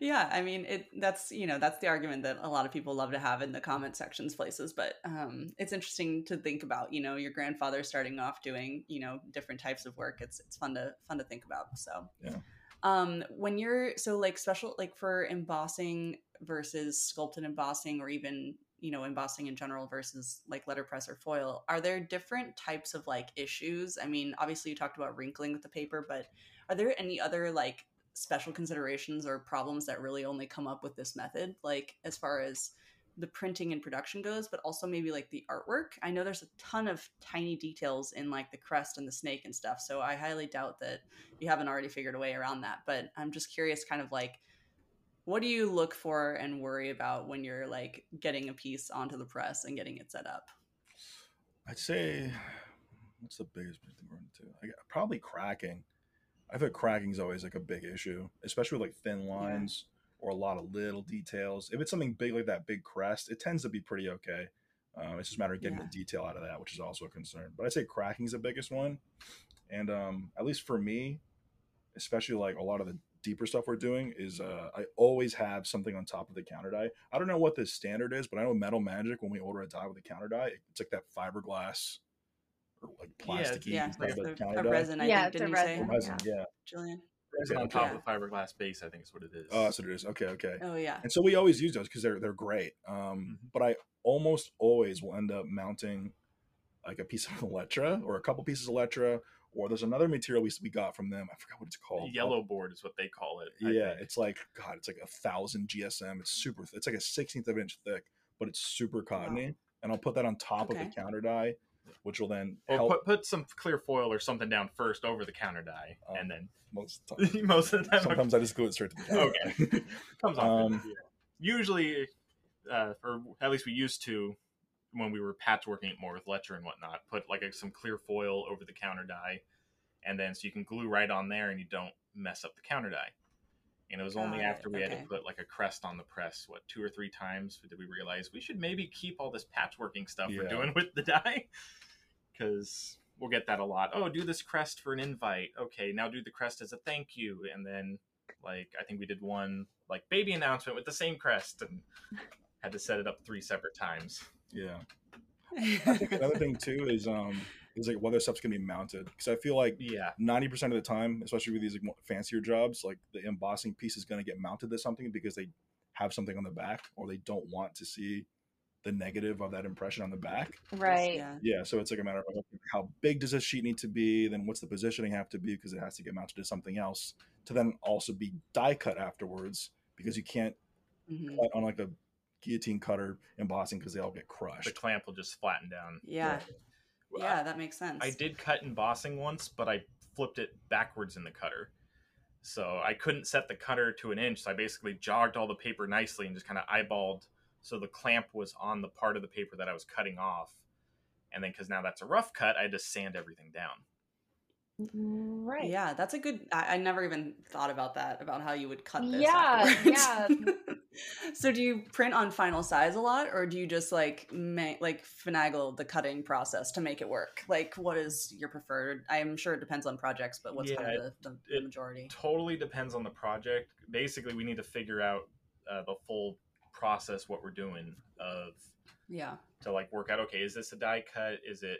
Yeah. I mean, it, that's, you know, that's the argument that a lot of people love to have in the comment sections places, but um, it's interesting to think about, you know, your grandfather starting off doing, you know, different types of work. It's, it's fun to, fun to think about. So yeah. um, when you're, so like special, like for embossing versus sculpted embossing, or even, you know, embossing in general versus like letterpress or foil, are there different types of like issues? I mean, obviously you talked about wrinkling with the paper, but are there any other like special considerations or problems that really only come up with this method, like as far as the printing and production goes, but also maybe like the artwork? I know there's a ton of tiny details in like the crest and the snake and stuff, so I highly doubt that you haven't already figured a way around that, but I'm just curious kind of like, what do you look for and worry about when you're like getting a piece onto the press and getting it set up? I'd say, what's the biggest thing we're into? Probably cracking. I think cracking is always like a big issue, especially with like thin lines yeah. or a lot of little details. If it's something big like that big crest, it tends to be pretty okay. Um, it's just a matter of getting yeah. the detail out of that, which is also a concern. But I'd say cracking is the biggest one. And um, at least for me, especially like a lot of the deeper stuff we're doing is uh I always have something on top of the counter die. I don't know what the standard is, but I know Metal Magic, when we order a die with a counter die, it's like that fiberglass or like plasticky yeah, yeah, type of counter die. Resin, I yeah, think, didn't you resin. say? Resin, yeah. yeah. Jillian. Resin yeah, on top yeah. of the fiberglass base, I think is what it is. Oh, that's what it is. Okay, okay. Oh yeah. And so we always use those because they're they're great. Um, mm-hmm. But I almost always will end up mounting like a piece of Electra or a couple pieces of Electra. Or there's another material we we got from them. I forgot what it's called. The yellow board is what they call it. I yeah, think. It's like, God, it's like a thousand G S M. It's super, th- it's like a sixteenth of an inch thick, but it's super cottony. Wow. And I'll put that on top okay. of the counter die, which will then or help. Put, put some clear foil or something down first over the counter die. Um, and then most of the time, most of the time sometimes I'm... I just glue it straight to the counter okay. die. Comes off. Um, Usually, uh, or at least we used to, when we were patchworking it more with Letcher and whatnot, put like a, some clear foil over the counter die, and then so you can glue right on there and you don't mess up the counter die. And it was only Got after it. we okay. had to put like a crest on the press, what, two or three times did we realize we should maybe keep all this patchworking stuff yeah. we're doing with the die, because we'll get that a lot. Oh, do this crest for an invite. Okay, now do the crest as a thank you. And then like I think we did one like baby announcement with the same crest and had to set it up three separate times. Yeah. I think another thing too is um is like whether stuff's gonna be mounted, because I feel like yeah ninety percent of the time, especially with these like fancier jobs, like the embossing piece is gonna get mounted to something because they have something on the back, or they don't want to see the negative of that impression on the back. Right. Yeah. yeah. So it's like a matter of like, how big does this sheet need to be? Then what's the positioning have to be, because it has to get mounted to something else to then also be die cut afterwards, because you can't mm-hmm. cut on like a guillotine cutter embossing because they all get crushed. The clamp will just flatten down. Yeah. Well, yeah, that makes sense. I did cut embossing once, but I flipped it backwards in the cutter. So I couldn't set the cutter to an inch. So I basically jogged all the paper nicely and just kind of eyeballed. So the clamp was on the part of the paper that I was cutting off. And then because now that's a rough cut, I just sand everything down. Right. Yeah, that's a good, I, I never even thought about that, about how you would cut this. Yeah, afterwards. yeah. So do you print on final size a lot, or do you just like ma- like finagle the cutting process to make it work? Like, what is your preferred? I'm sure it depends on projects, but what's yeah, kind of the, the, the majority? It totally depends on the project. Basically, we need to figure out uh, the full process, what we're doing of yeah to like work out, okay, is this a die cut? Is it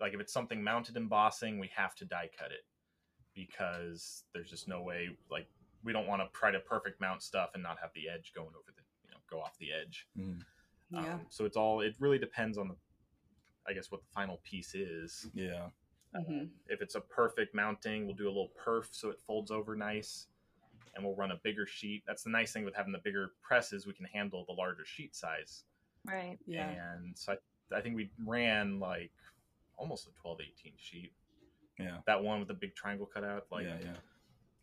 like, if it's something mounted embossing, we have to die cut it, because there's just no way, like, we don't want to try to perfect mount stuff and not have the edge going over the, you know, go off the edge. Mm. Um, yeah. So it's all, it really depends on the, I guess, what the final piece is. Yeah. Mm-hmm. Uh, if it's a perfect mounting, we'll do a little perf so it folds over nice, and we'll run a bigger sheet. That's the nice thing with having the bigger presses, we can handle the larger sheet size. Right. Yeah. And so I, I think we ran like almost a twelve eighteen sheet. Yeah. That one with the big triangle cutout. Like, yeah. yeah.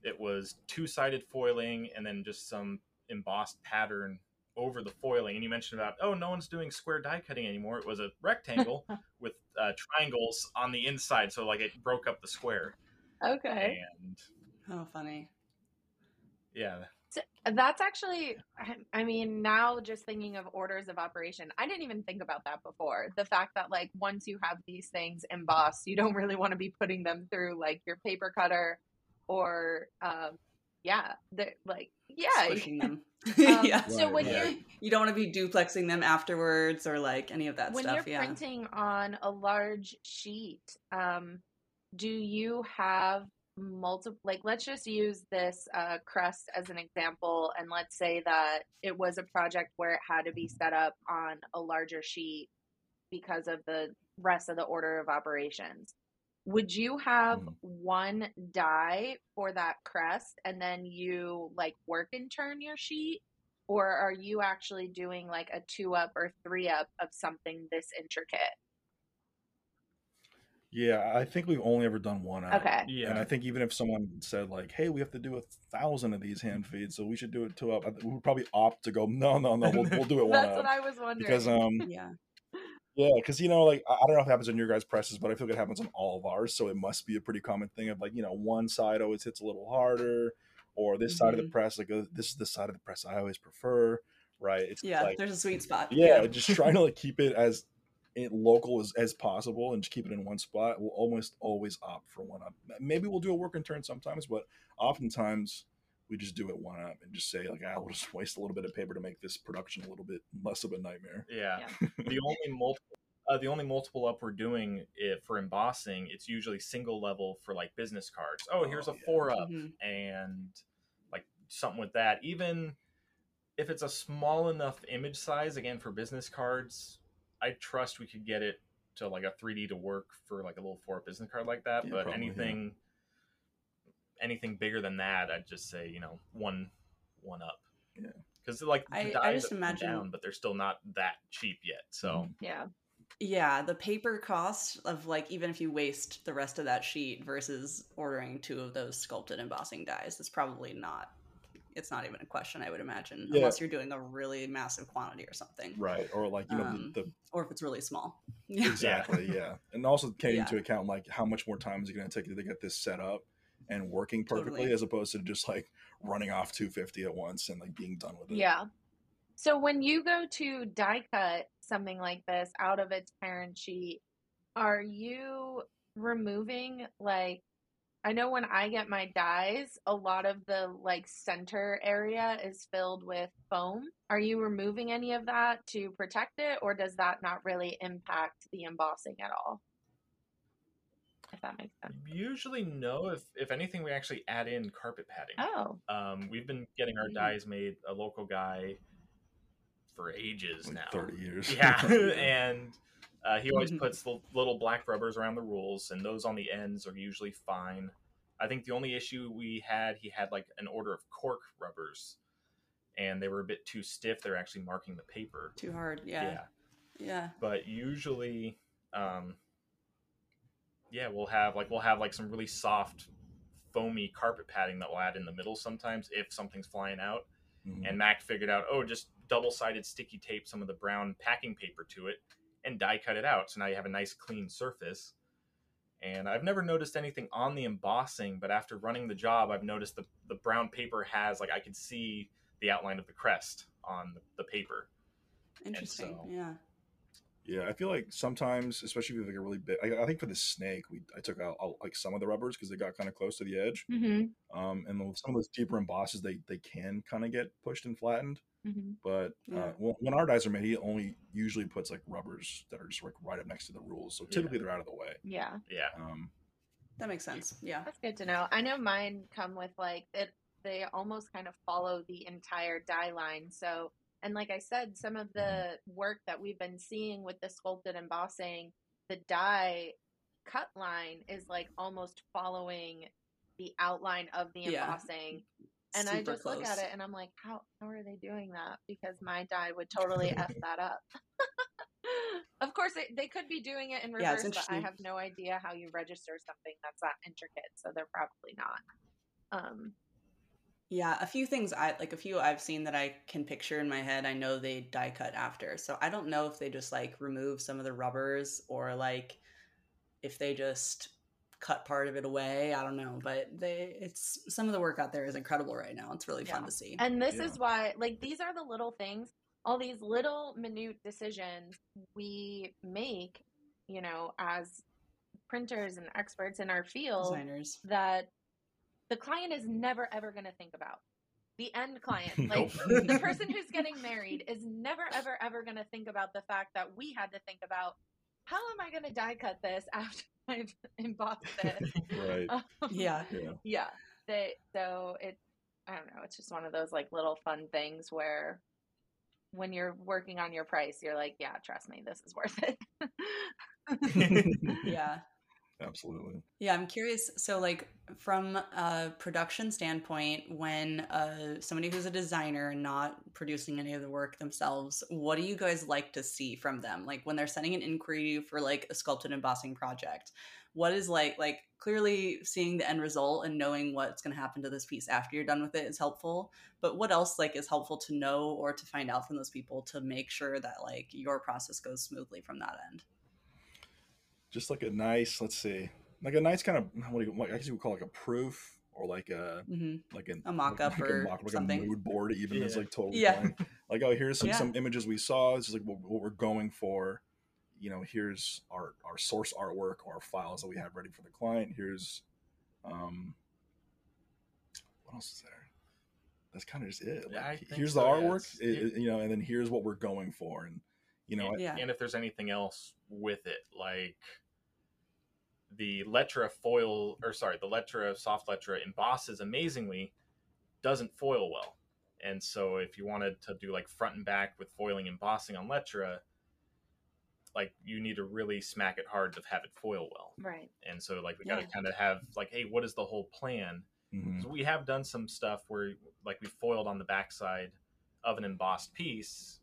It was two-sided foiling and then just some embossed pattern over the foiling. And you mentioned about, oh, no one's doing square die cutting anymore. It was a rectangle with uh, triangles on the inside. So like it broke up the square. Okay. And oh, funny. Yeah. So that's actually, I mean, now just thinking of orders of operation, I didn't even think about that before. The fact that like once you have these things embossed, you don't really want to be putting them through like your paper cutter or, um, yeah, they're like, yeah. Squishing them. um, yeah. So when yeah. you're, you don't want to be duplexing them afterwards or like any of that when stuff. When you're yeah. printing on a large sheet, um, do you have multiple, like, let's just use this uh, crest as an example. And let's say that it was a project where it had to be set up on a larger sheet because of the rest of the order of operations. Would you have mm. one die for that crest and then you like work and turn your sheet? Or are you actually doing like a two up or three up of something this intricate? Yeah, I think we've only ever done one out. Okay. Yeah. And I think even if someone said like, hey, we have to do a thousand of these hand feeds, so we should do it two up, we would probably opt to go, no, no, no, we'll, we'll do it one That's up. That's what I was wondering. Because, um, yeah. Yeah, because, you know, like, I don't know if it happens on your guys' presses, but I feel like it happens on all of ours, so it must be a pretty common thing of, like, you know, one side always hits a little harder, or this mm-hmm. side of the press, like, this is the side of the press I always prefer, right? It's yeah, like, there's a sweet spot. Yeah, yeah. Just trying to, like, keep it as local as, as possible and just keep it in one spot. We'll almost always opt for one up. Maybe we'll do a work and turn sometimes, but oftentimes we just do it one up and just say like, ah, we'll just waste a little bit of paper to make this production a little bit less of a nightmare. Yeah. yeah. The only multiple, uh, the only multiple up we're doing it for embossing, it's usually single level for like business cards. Oh, here's oh, a yeah. four up mm-hmm. and like something with that. Even if it's a small enough image size, again, for business cards, I trust we could get it to like a three D to work for like a little four up business card like that. Yeah, but probably, anything. Yeah. Anything bigger than that, I'd just say, you know, one one up. Yeah. Because like the I, I just imagine down, but they're still not that cheap yet. So yeah. Yeah. The paper cost of like, even if you waste the rest of that sheet versus ordering two of those sculpted embossing dies, it's probably not, it's not even a question, I would imagine. Yeah. Unless you're doing a really massive quantity or something. Right. Or like, you know, um, the, the or if it's really small. Yeah. Exactly. Yeah. And also taking yeah. into account like how much more time is it gonna take to get this set up and working perfectly totally. As opposed to just like running off two fifty at once and like being done with it. Yeah. So when you go to die cut something like this out of its parent sheet, are you removing like, I know when I get my dies, a lot of the like center area is filled with foam. Are you removing any of that to protect it, or does that not really impact the embossing at all? If that makes sense. Usually no. If if anything, we actually add in carpet padding. Oh. Um, we've been getting our dies made, a local guy, for ages like now. thirty years. Yeah. And uh, he always puts the little black rubbers around the rules, and those on the ends are usually fine. I think the only issue we had, he had like an order of cork rubbers, and they were a bit too stiff. They're actually marking the paper. Too hard. Yeah. Yeah. Yeah. But usually, um, yeah, we'll have like we'll have like some really soft, foamy carpet padding that we'll add in the middle sometimes if something's flying out. Mm-hmm. And Mac figured out, oh, just double-sided sticky tape some of the brown packing paper to it and die cut it out. So now you have a nice clean surface. And I've never noticed anything on the embossing, but after running the job, I've noticed the the brown paper has like I could see the outline of the crest on the, the paper. Interesting. So, yeah. Yeah, I feel like sometimes, especially if you have like a really big, I, I think for the snake, we I took out I'll, like some of the rubbers because they got kind of close to the edge. Mm-hmm. Um, and the, some of those deeper embosses, they they can kind of get pushed and flattened. Mm-hmm. But yeah. uh, well, when our dies are made, he only usually puts like rubbers that are just like right up next to the rules. So typically yeah. they're out of the way. Yeah. Yeah. Um, that makes sense. Yeah. That's good to know. I know mine come with like, it, they almost kind of follow the entire die line. So and like I said, some of the work that we've been seeing with the sculpted embossing, the die cut line is like almost following the outline of the embossing. Yeah. And super I just close. Look at it and I'm like, how, how are they doing that? Because my die would totally F that up. Of course, it, they could be doing it in reverse, yeah, but I have no idea how you register something that's that intricate. So they're probably not. Um, Yeah, a few things I like a few I've seen that I can picture in my head. I know they die cut after. So I don't know if they just like remove some of the rubbers or like if they just cut part of it away. I don't know, but they it's some of the work out there is incredible right now. It's really yeah. fun to see. And this yeah. is why like these are the little things, all these little minute decisions we make, you know, as printers and experts in our field designers. That the client is never, ever going to think about. The end client, like nope. the person who's getting married is never, ever, ever going to think about the fact that we had to think about, how am I going to die cut this after I've embossed this? Right. Um, yeah. Yeah. yeah. They, so it, I don't know. It's just one of those like little fun things where when you're working on your price, you're like, yeah, trust me, this is worth it. yeah. Absolutely. Yeah, I'm curious. So like from a production standpoint, when uh, somebody who's a designer and not producing any of the work themselves, what do you guys like to see from them? Like when they're sending an inquiry for like a sculpted embossing project, what is like, like clearly seeing the end result and knowing what's going to happen to this piece after you're done with it is helpful. But what else like is helpful to know or to find out from those people to make sure that like your process goes smoothly from that end? Just like a nice, let's see, like a nice kind of, what do you, what, I guess you would call like a proof or like a, mm-hmm. like an, a mock-up like, or like a mock, like something. Like a mood board even yeah. is like totally yeah. fine. Like, oh, here's some, yeah. some images we saw. This is like what, what we're going for. You know, here's our, our source artwork, our files that we have ready for the client. Here's, um, what else is there? That's kind of just it. Like, yeah, I think here's so, the artwork, yeah, it, you know, and then here's what we're going for. And, you know, and, I, yeah. and if there's anything else with it, like the Lettra foil, or sorry, the Lettra soft Lettra embosses amazingly, doesn't foil well. And so if you wanted to do like front and back with foiling embossing on Lettra, like you need to really smack it hard to have it foil well. Right. And so like we got to yeah. kind of have like, hey, what is the whole plan? Mm-hmm. So we have done some stuff where like we foiled on the backside of an embossed piece,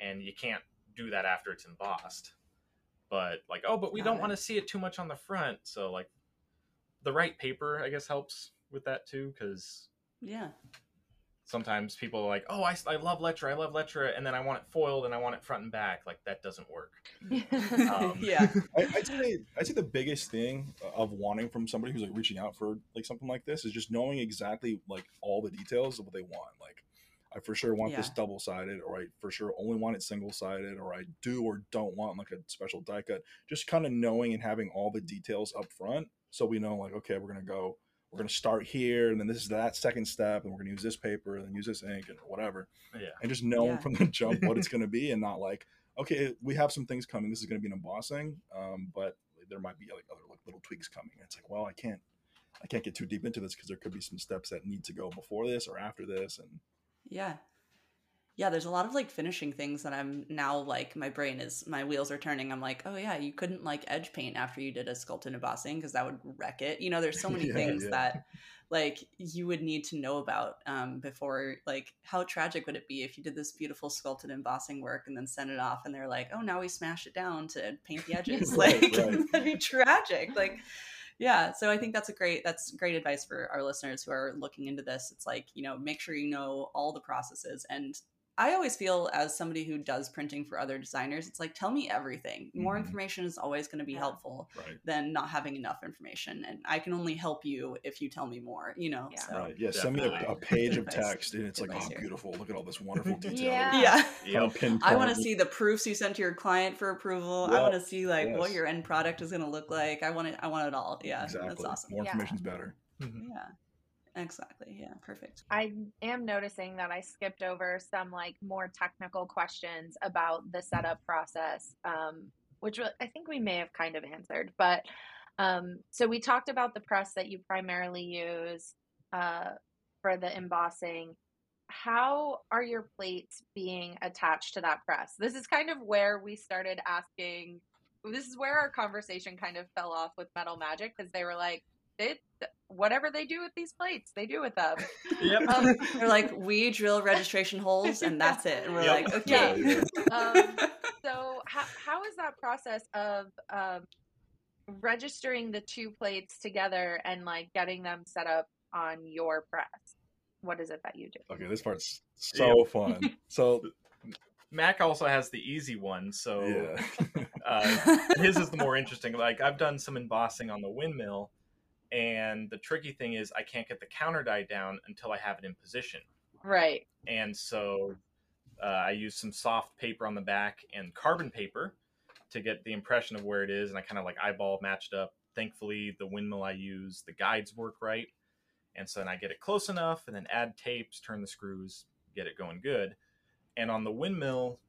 and you can't do that after it's embossed. But like, oh, but we Got don't it. want to see it too much on the front. So like the right paper, I guess, helps with that too. Cause yeah, sometimes people are like, oh, I, I love Lettra. I love Lettra. And then I want it foiled and I want it front and back. Like that doesn't work. um, yeah. I, I'd say, I'd say the biggest thing of wanting from somebody who's like reaching out for like something like this is just knowing exactly like all the details of what they want. Like, I for sure want yeah. this double-sided, or I for sure only want it single-sided, or I do or don't want like a special die cut. Just kind of knowing and having all the details up front so we know like, okay, we're going to go, we're going to start here, and then this is that second step, and we're going to use this paper, and then use this ink, and whatever. Yeah. And just knowing yeah. from the jump what it's going to be and not like, okay, we have some things coming. This is going to be an embossing, um, but there might be like other like little tweaks coming. And it's like, well, I can't, I can't get too deep into this because there could be some steps that need to go before this or after this. And yeah. Yeah. There's a lot of like finishing things that I'm now like, my brain is, my wheels are turning. I'm like, oh yeah, you couldn't like edge paint after you did a sculpted embossing because that would wreck it. You know, there's so many yeah, things yeah. that like you would need to know about um, before, like how tragic would it be if you did this beautiful sculpted embossing work and then sent it off and they're like, oh, now we smash it down to paint the edges. right, like right. That'd be tragic. Like, yeah. So I think that's a great, that's great advice for our listeners who are looking into this. It's like, you know, make sure you know all the processes. And I always feel as somebody who does printing for other designers, it's like, tell me everything. More mm-hmm. information is always going to be helpful right. than not having enough information. And I can only help you if you tell me more, you know? Yeah. So. Right. Yeah. Definitely. Send me a, a page of text and it's like, oh, here. Beautiful. Look at all this wonderful detail. yeah. yeah. Yep. I want to see the proofs you sent to your client for approval. Yep. I want to see like yes. what your end product is going to look like. I want it. I want it all. Yeah. Exactly. That's awesome. More yeah. information is better. Mm-hmm. Yeah. Exactly. Yeah. Perfect. I am noticing that I skipped over some like more technical questions about the setup process, um, which I think we may have kind of answered. But um, so we talked about the press that you primarily use uh, for the embossing. How are your plates being attached to that press? This is kind of where we started asking. This is where our conversation kind of fell off with Metal Magic because they were like, It, whatever they do with these plates, they do with them. Yep. Um, they're like, we drill registration holes and that's it. And we're yep. like, okay. Yeah. Um, so how, how is that process of um, registering the two plates together and like getting them set up on your press? what is it that you do? Okay, this part's so fun. So Mac also has the easy one, so yeah. uh, his is the more interesting. Like, I've done some embossing on the windmill, and the tricky thing is I can't get the counter die down until I have it in position. Right. And so uh, I use some soft paper on the back and carbon paper to get the impression of where it is, and I kind of like eyeball matched up. Thankfully, the windmill I use, the guides work right, and so then I get it close enough, and then add tapes, turn the screws, get it going good. And on the windmill,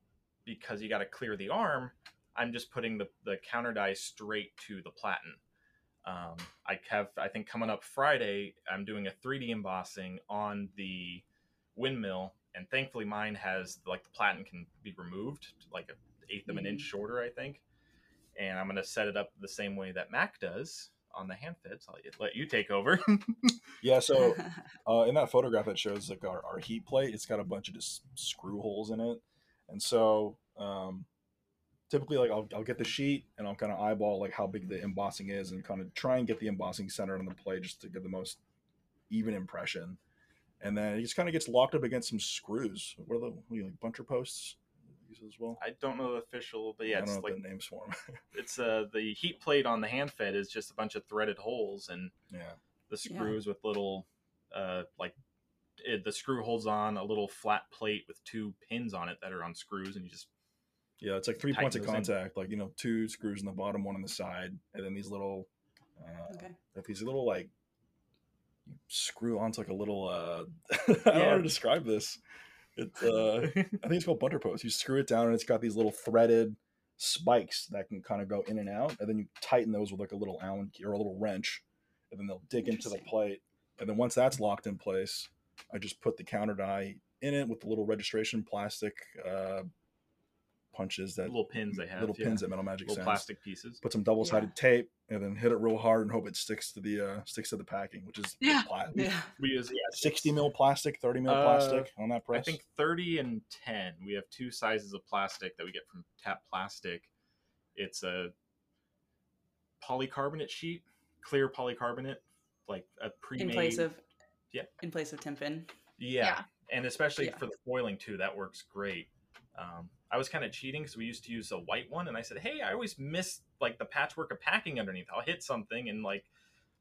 because you got to clear the arm, I'm just putting the, the counter die straight to the platen. Um, I have, I think coming up Friday, I'm doing a three D embossing on the windmill. And thankfully mine has, like, the platen can be removed to like an eighth of an inch shorter, I think. And I'm going to set it up the same way that Mac does on the hand fits. I'll let you take over. Yeah, so uh, in that photograph that shows like our, our heat plate, it's got a bunch of just screw holes in it. And so um, typically, like, I'll, I'll get the sheet and I'll kind of eyeball like how big the embossing is and kind of try and get the embossing centered on the plate just to get the most even impression. And then it just kind of gets locked up against some screws. What are the what are you, like, buncher posts? As well, I don't know the official, but yeah, I don't it's know like the names for them. It's uh, the heat plate on the hand fed is just a bunch of threaded holes, and yeah, the screws yeah. with little uh, like it, the screw holds on a little flat plate with two pins on it that are on screws, and you just yeah, it's like three points of contact, in. like you know, two screws in the bottom, one on the side, and then these little uh, okay. these little like screw onto like a little uh, I don't know how to describe this. It's, uh, I think it's called bunter post. You screw it down and it's got these little threaded spikes that can kind of go in and out. And then you tighten those with like a little Allen key or a little wrench, and then they'll dig into the plate. And then once that's locked in place, I just put the counter die in it with the little registration plastic, uh, punches that little pins they have, little yeah. pins that Metal Magic little sends. Plastic pieces. Put some double sided yeah. tape and then hit it real hard and hope it sticks to the uh, sticks to the packing, which is yeah. pla- yeah. We use yeah, sixty mil plastic, thirty mil uh, plastic on that press. I think thirty and ten. We have two sizes of plastic that we get from Tap Plastic. It's a polycarbonate sheet, clear polycarbonate, like a pre-made in place of yeah in place of Timfin. Yeah, yeah. and especially yeah. for the foiling too, that works great. Um, I was kind of cheating because we used to use a white one, and I said, hey, I always miss like the patchwork of packing underneath. I'll hit something and like,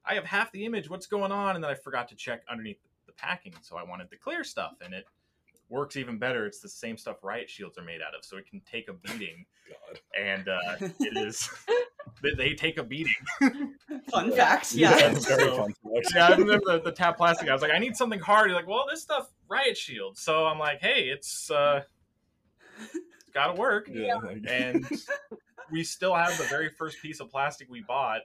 I have half the image, what's going on? And then I forgot to check underneath the packing. So I wanted the clear stuff, and it works even better. It's the same stuff riot shields are made out of, so it can take a beating. God. And uh, it is, they take a beating. Fun facts. Yeah. yeah. Very so, fun facts. Yeah, I remember the, the Tap Plastic. I was like, I need something hard. You're like, well, this stuff riot shields. So I'm like, hey, it's, uh, gotta work. Yeah. And we still have the very first piece of plastic we bought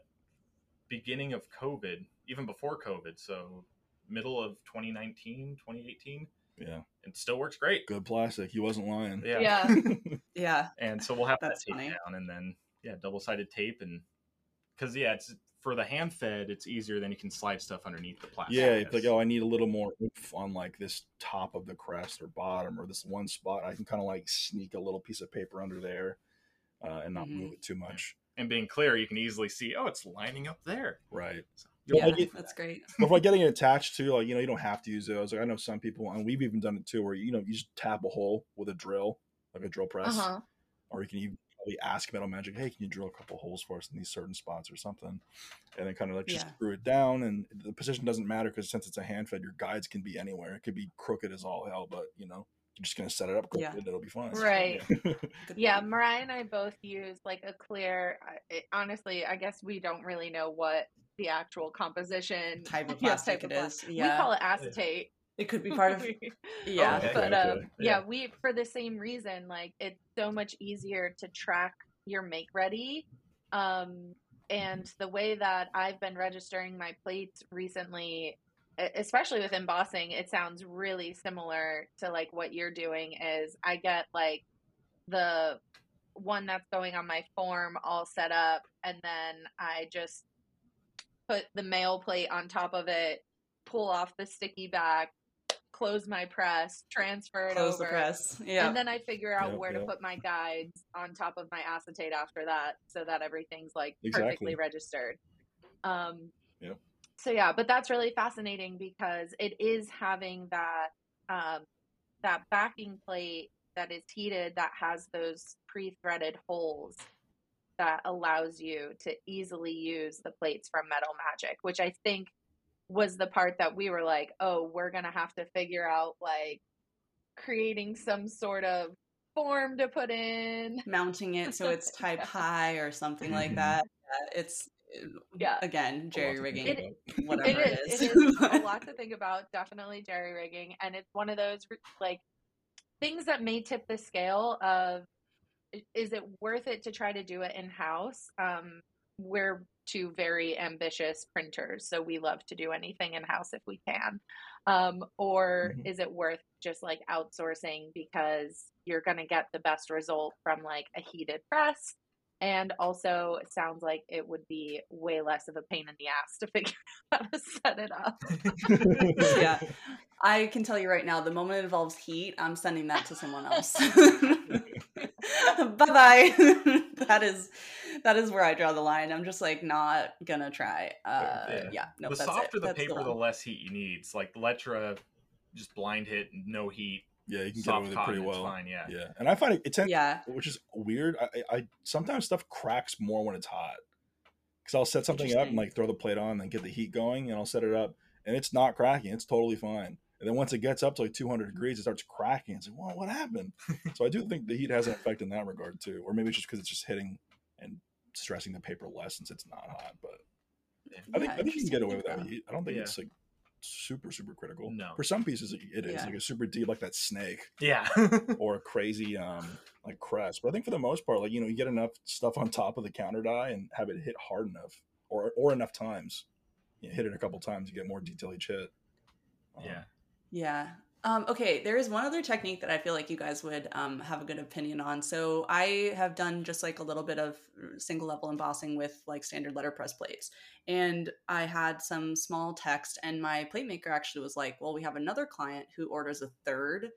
beginning of COVID, even before COVID, so middle of twenty nineteen, twenty eighteen. Yeah. It still works great. Good plastic. He wasn't lying. Yeah. Yeah. yeah. And so we'll have That's that tape funny. down, and then yeah, double-sided tape, and because yeah, it's for the hand fed, it's easier than you can slide stuff underneath the plastic. Yeah, it's like, oh, I need a little more oomph on like this top of the crest or bottom or this one spot. I can kind of like sneak a little piece of paper under there uh, and not mm-hmm. move it too much. And being clear, you can easily see, oh, it's lining up there. Right. So, yeah, like, it, that's great. But like getting it attached to, like, you know, you don't have to use those. Like, I know some people, and we've even done it too, where, you know, you just tap a hole with a drill, like a drill press, uh-huh. or you can even we ask Metal Magic, hey, can you drill a couple holes for us in these certain spots or something, and then kind of like just yeah. screw it down, and the position doesn't matter because since it's a hand fed, your guides can be anywhere. It could be crooked as all hell, but you know, you're just gonna set it up crooked, yeah. and it'll be fine. Right. Yeah. yeah, Mariah and I both use like a clear. It, honestly, I guess we don't really know what the actual composition type of plastic, yes, type it of is. Plastic. Yeah. We call it acetate. It could be part of yeah, okay. but um, yeah. yeah, we for the same reason, like it's so much easier to track your make ready, um, and the way that I've been registering my plates recently, especially with embossing, it sounds really similar to like what you're doing. Is I get like the one that's going on my form all set up, and then I just put the mail plate on top of it, pull off the sticky back, close my press, transfer it close over the press. Yeah. And then I figure out yep, where yep. to put my guides on top of my acetate after that, so that everything's like exactly. perfectly registered. Um, yep. so yeah, but that's really fascinating because it is having that, um, that backing plate that is heated that has those pre-threaded holes that allows you to easily use the plates from Metal Magic, which I think was the part that we were like, oh, we're going to have to figure out like creating some sort of form to put in. Mounting it so it's type high or something like that. Yeah, it's, yeah. again, jerry-rigging, it, whatever it is. It is, it is a lot to think about, definitely jerry-rigging. And it's one of those like things that may tip the scale of, is it worth it to try to do it in-house? Um, we're two very ambitious printers, so we love to do anything in-house if we can. Um, or mm-hmm. is it worth just like outsourcing because you're going to get the best result from like a heated press? And also it sounds like it would be way less of a pain in the ass to figure out how to set it up. Yeah. I can tell you right now, the moment it involves heat, I'm sending that to someone else. Bye-bye. That is, that is where I draw the line. I'm just like not gonna try. Uh, yeah. yeah no, the that's softer it. the that's paper, the, the less heat you need. It's like Lettra, just blind hit, no heat. Yeah, you can get away with it pretty well. Fine, yeah. yeah, and I find it, it's yeah. which is weird. I, I sometimes stuff cracks more when it's hot because I'll set something up and like throw the plate on and get the heat going, and I'll set it up and it's not cracking. It's totally fine. And then once it gets up to like two hundred degrees, it starts cracking. It's like, well, what happened? So I do think the heat has an effect in that regard too, or maybe it's just because it's just hitting and stressing the paper less since it's not hot. But yeah, I think I think you can get away with that heat. I don't think yeah. it's like super super critical. No, for some pieces it is yeah. like a super deep, like that snake, yeah, or a crazy um like crest. But I think for the most part, like you know, you get enough stuff on top of the counter die and have it hit hard enough, or or enough times, you know, hit it a couple times, you get more detail each hit. Um, yeah. Yeah. Um, okay. There is one other technique that I feel like you guys would um, have a good opinion on. So I have done just like a little bit of single level embossing with like standard letterpress plates. And I had some small text and my plate maker actually was like, well, we have another client who orders a third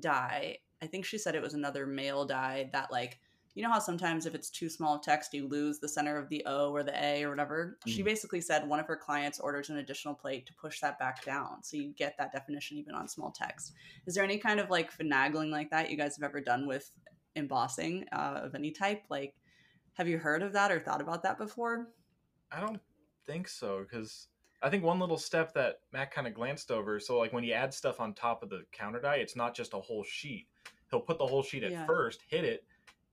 die. I think she said it was another male die that like, you know how sometimes if it's too small text, you lose the center of the O or the A or whatever. Mm. She basically said one of her clients orders an additional plate to push that back down. So you get that definition even on small text. Is there any kind of like finagling like that you guys have ever done with embossing uh, of any type? Like, have you heard of that or thought about that before? I don't think so. Because I think one little step that Mac kind of glanced over. So like when you add stuff on top of the counter die, it's not just a whole sheet. He'll put the whole sheet at yeah. first, hit it,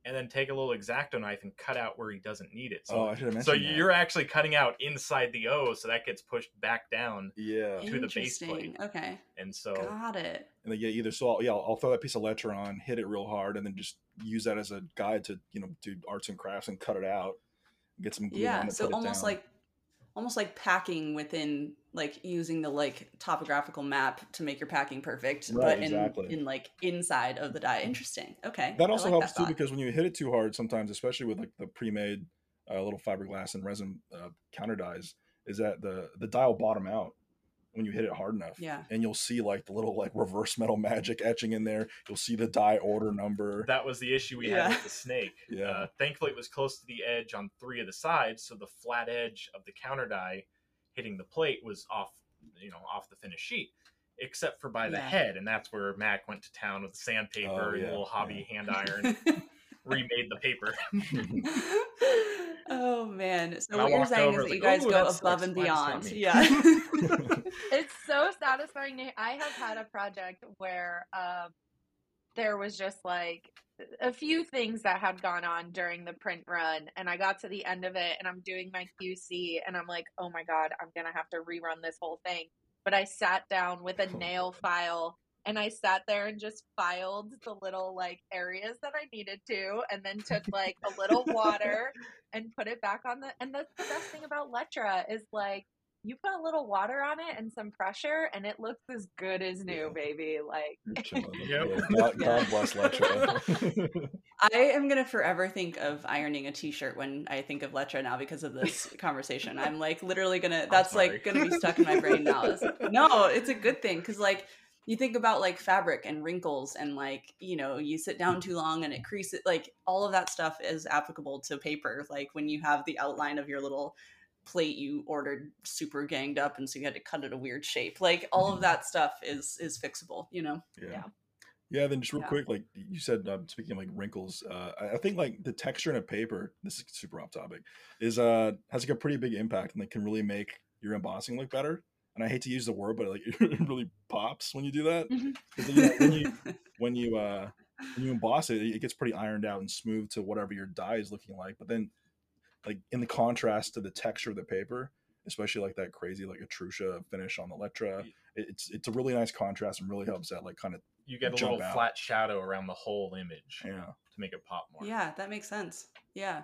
and then take a little X-Acto knife and cut out where he doesn't need it. So, oh, I should have mentioned So that. You're actually cutting out inside the O, so that gets pushed back down yeah. to the base plate. Okay. And so got it. And then yeah, either so I'll, yeah, I'll, I'll throw that piece of Lettra on, hit it real hard, and then just use that as a guide to you know do arts and crafts and cut it out, get some glue yeah. on it, so almost it like almost like packing within like using the like topographical map to make your packing perfect, right, but exactly. in, in like inside of the die. Interesting. Okay. That also like helps that too, because when you hit it too hard sometimes, especially with like the pre-made uh, little fiberglass and resin uh, counter dies, is that the, the die will bottom out when you hit it hard enough. Yeah. And you'll see like the little like reverse Metal Magic etching in there. You'll see the die order number. That was the issue we yeah. had with the snake. Yeah. Uh, thankfully it was close to the edge on three of the sides. So the flat edge of the counter die hitting the plate was off, you know, off the finished sheet, except for by the yeah. head. And that's where Mac went to town with the sandpaper oh, yeah, and a little hobby yeah. hand iron, remade the paper. Oh man. So and what you're saying is that like, you guys go above and beyond. Yeah. It's so satisfying. I have had a project where um, there was just like a few things that had gone on during the print run, and I got to the end of it and I'm doing my Q C and I'm like, oh my God, I'm going to have to rerun this whole thing. But I sat down with a nail file and I sat there and just filed the little like areas that I needed to, and then took like a little water and put it back on the, and that's the best thing about Lettra is like, you put a little water on it and some pressure, and it looks as good as new, yeah. baby. Like, yep. God, God bless Lettra. I am going to forever think of ironing a t-shirt when I think of Lettra now because of this conversation. I'm like literally going to, that's like going to be stuck in my brain now. It's like, no, it's a good thing. Cause like you think about like fabric and wrinkles and like, you know, you sit down too long and it creases, like all of that stuff is applicable to paper. Like when you have the outline of your little plate you ordered super ganged up and so you had to cut it a weird shape. Like all of that stuff is is fixable, you know? Yeah. Yeah. Yeah, then just real yeah. quick, like you said, um, speaking of like wrinkles, uh, I think like the texture in a paper, this is super off topic, is uh has like a pretty big impact and it can really make your embossing look better. And I hate to use the word, but like it really pops when you do that. Mm-hmm. Like, when you when you uh when you emboss it, it gets pretty ironed out and smooth to whatever your dye is looking like. But then like in the contrast to the texture of the paper, especially like that crazy like Etruria finish on the Lettra, it's it's a really nice contrast and really helps that like kind of you get a little out. Flat shadow around the whole image yeah. to make it pop more. Yeah, that makes sense. Yeah.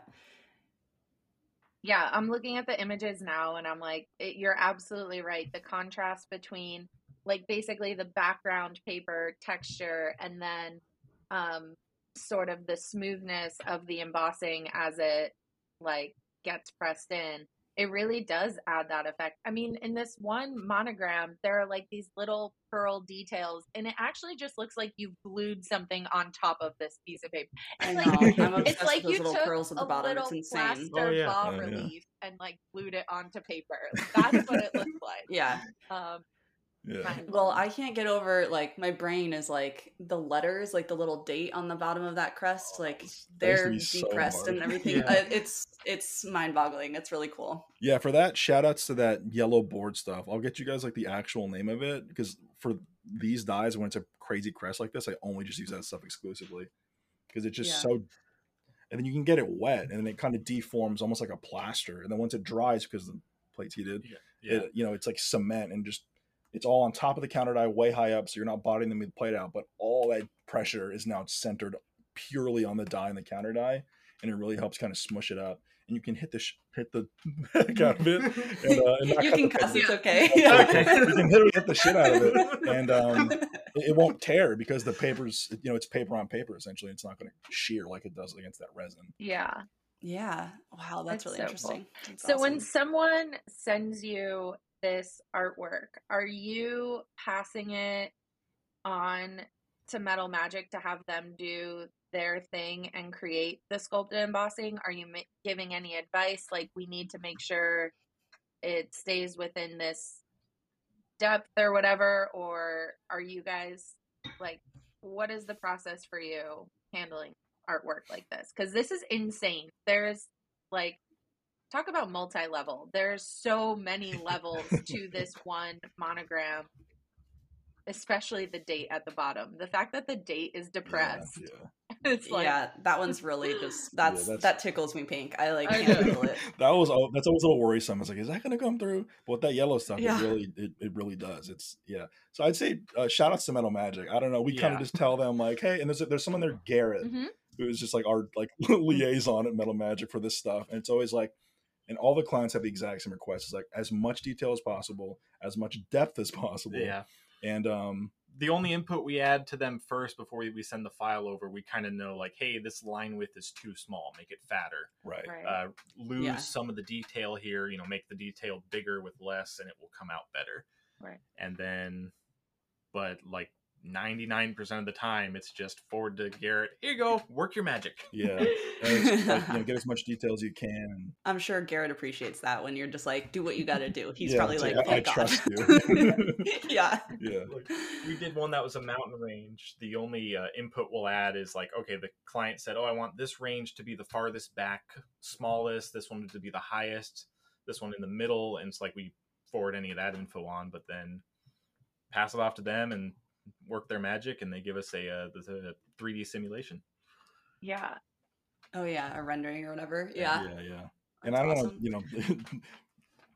Yeah, I'm looking at the images now and I'm like, it, you're absolutely right. The contrast between like basically the background paper texture and then um, sort of the smoothness of the embossing as it like gets pressed in. It really does add that effect. I mean, in this one monogram, there are like these little pearl details, and it actually just looks like you glued something on top of this piece of paper. It's I know. Like, I'm obsessed it's like with those you little took pearls at the bottom. It's insane. Oh, yeah. Bas oh, yeah. relief and like glued it onto paper. That's what it looks like. Yeah. Um, Yeah. Well, I can't get over like my brain is like the letters, like the little date on the bottom of that crest, like they're depressed so and everything. Yeah. Uh, it's it's mind-boggling. It's really cool. Yeah, for that, shout outs to that yellow board stuff. I'll get you guys like the actual name of it because for these dyes, when it's a crazy crest like this, I only just use that stuff exclusively because it's just yeah. so. And then you can get it wet, and then it kind of deforms almost like a plaster. And then once it dries, because the plate's heated, yeah. Yeah. It, you know, it's like cement and just. It's all on top of the counter dye, way high up, so you're not bodying them with the plate out, but all that pressure is now centered purely on the dye and the counter dye, and it really helps kind of smush it up. And you can hit the sh- hit the heck out of it. And, uh, and you can cuss, it's okay. okay. You can literally hit the shit out of it, and um, it, it won't tear because the paper's, you know, it's paper on paper, essentially. It's not going to shear like it does against that resin. Yeah. Yeah. Wow, that's, that's really so interesting. Cool. That's so awesome. When someone sends you this artwork, are you passing it on to Metal Magic to have them do their thing and create the sculpted embossing? Are you ma- giving any advice like we need to make sure it stays within this depth or whatever, or are you guys like, what is the process for you handling artwork like this? Because this is insane. There's like, talk about multi-level. There's so many levels to this one monogram, especially the date at the bottom. The fact that the date is depressed. Yeah, yeah. It's like... yeah that one's really just, that's, yeah, that's that tickles me pink. I like can't handle it. That was, that's always a little worrisome. I was like, is that going to come through? But with that yellow stuff, yeah. it really, it, it really does. It's, yeah. So I'd say uh, shout outs to Metal Magic. I don't know. We yeah. kind of just tell them like, hey, and there's there's someone there, Garrett, mm-hmm. who's just like our like liaison at Metal Magic for this stuff. And it's always like, and all the clients have the exact same requests. It's like as much detail as possible, as much depth as possible. Yeah. And um, the only input we add to them first before we, we send the file over, we kind of know like, hey, this line width is too small. Make it fatter. Right. right. Uh, lose yeah. some of the detail here. You know, make the detail bigger with less, and it will come out better. Right. And then, but like ninety-nine percent of the time, it's just forward to Garrett. Here you go. Work your magic. Yeah. As, like, you know, get as much detail as you can. I'm sure Garrett appreciates that when you're just like, do what you got to do. He's yeah, probably like, like, oh, I God. Trust you. yeah. Yeah. Like, we did one that was a mountain range. The only uh, input we'll add is like, okay, the client said, oh, I want this range to be the farthest back, smallest. This one to be the highest. This one in the middle. And it's like, we forward any of that info on, but then pass it off to them and work their magic, and they give us a, a, a three D simulation. Yeah. Oh yeah, a rendering or whatever. Yeah. Yeah, yeah. yeah. And I don't awesome. want to, you know,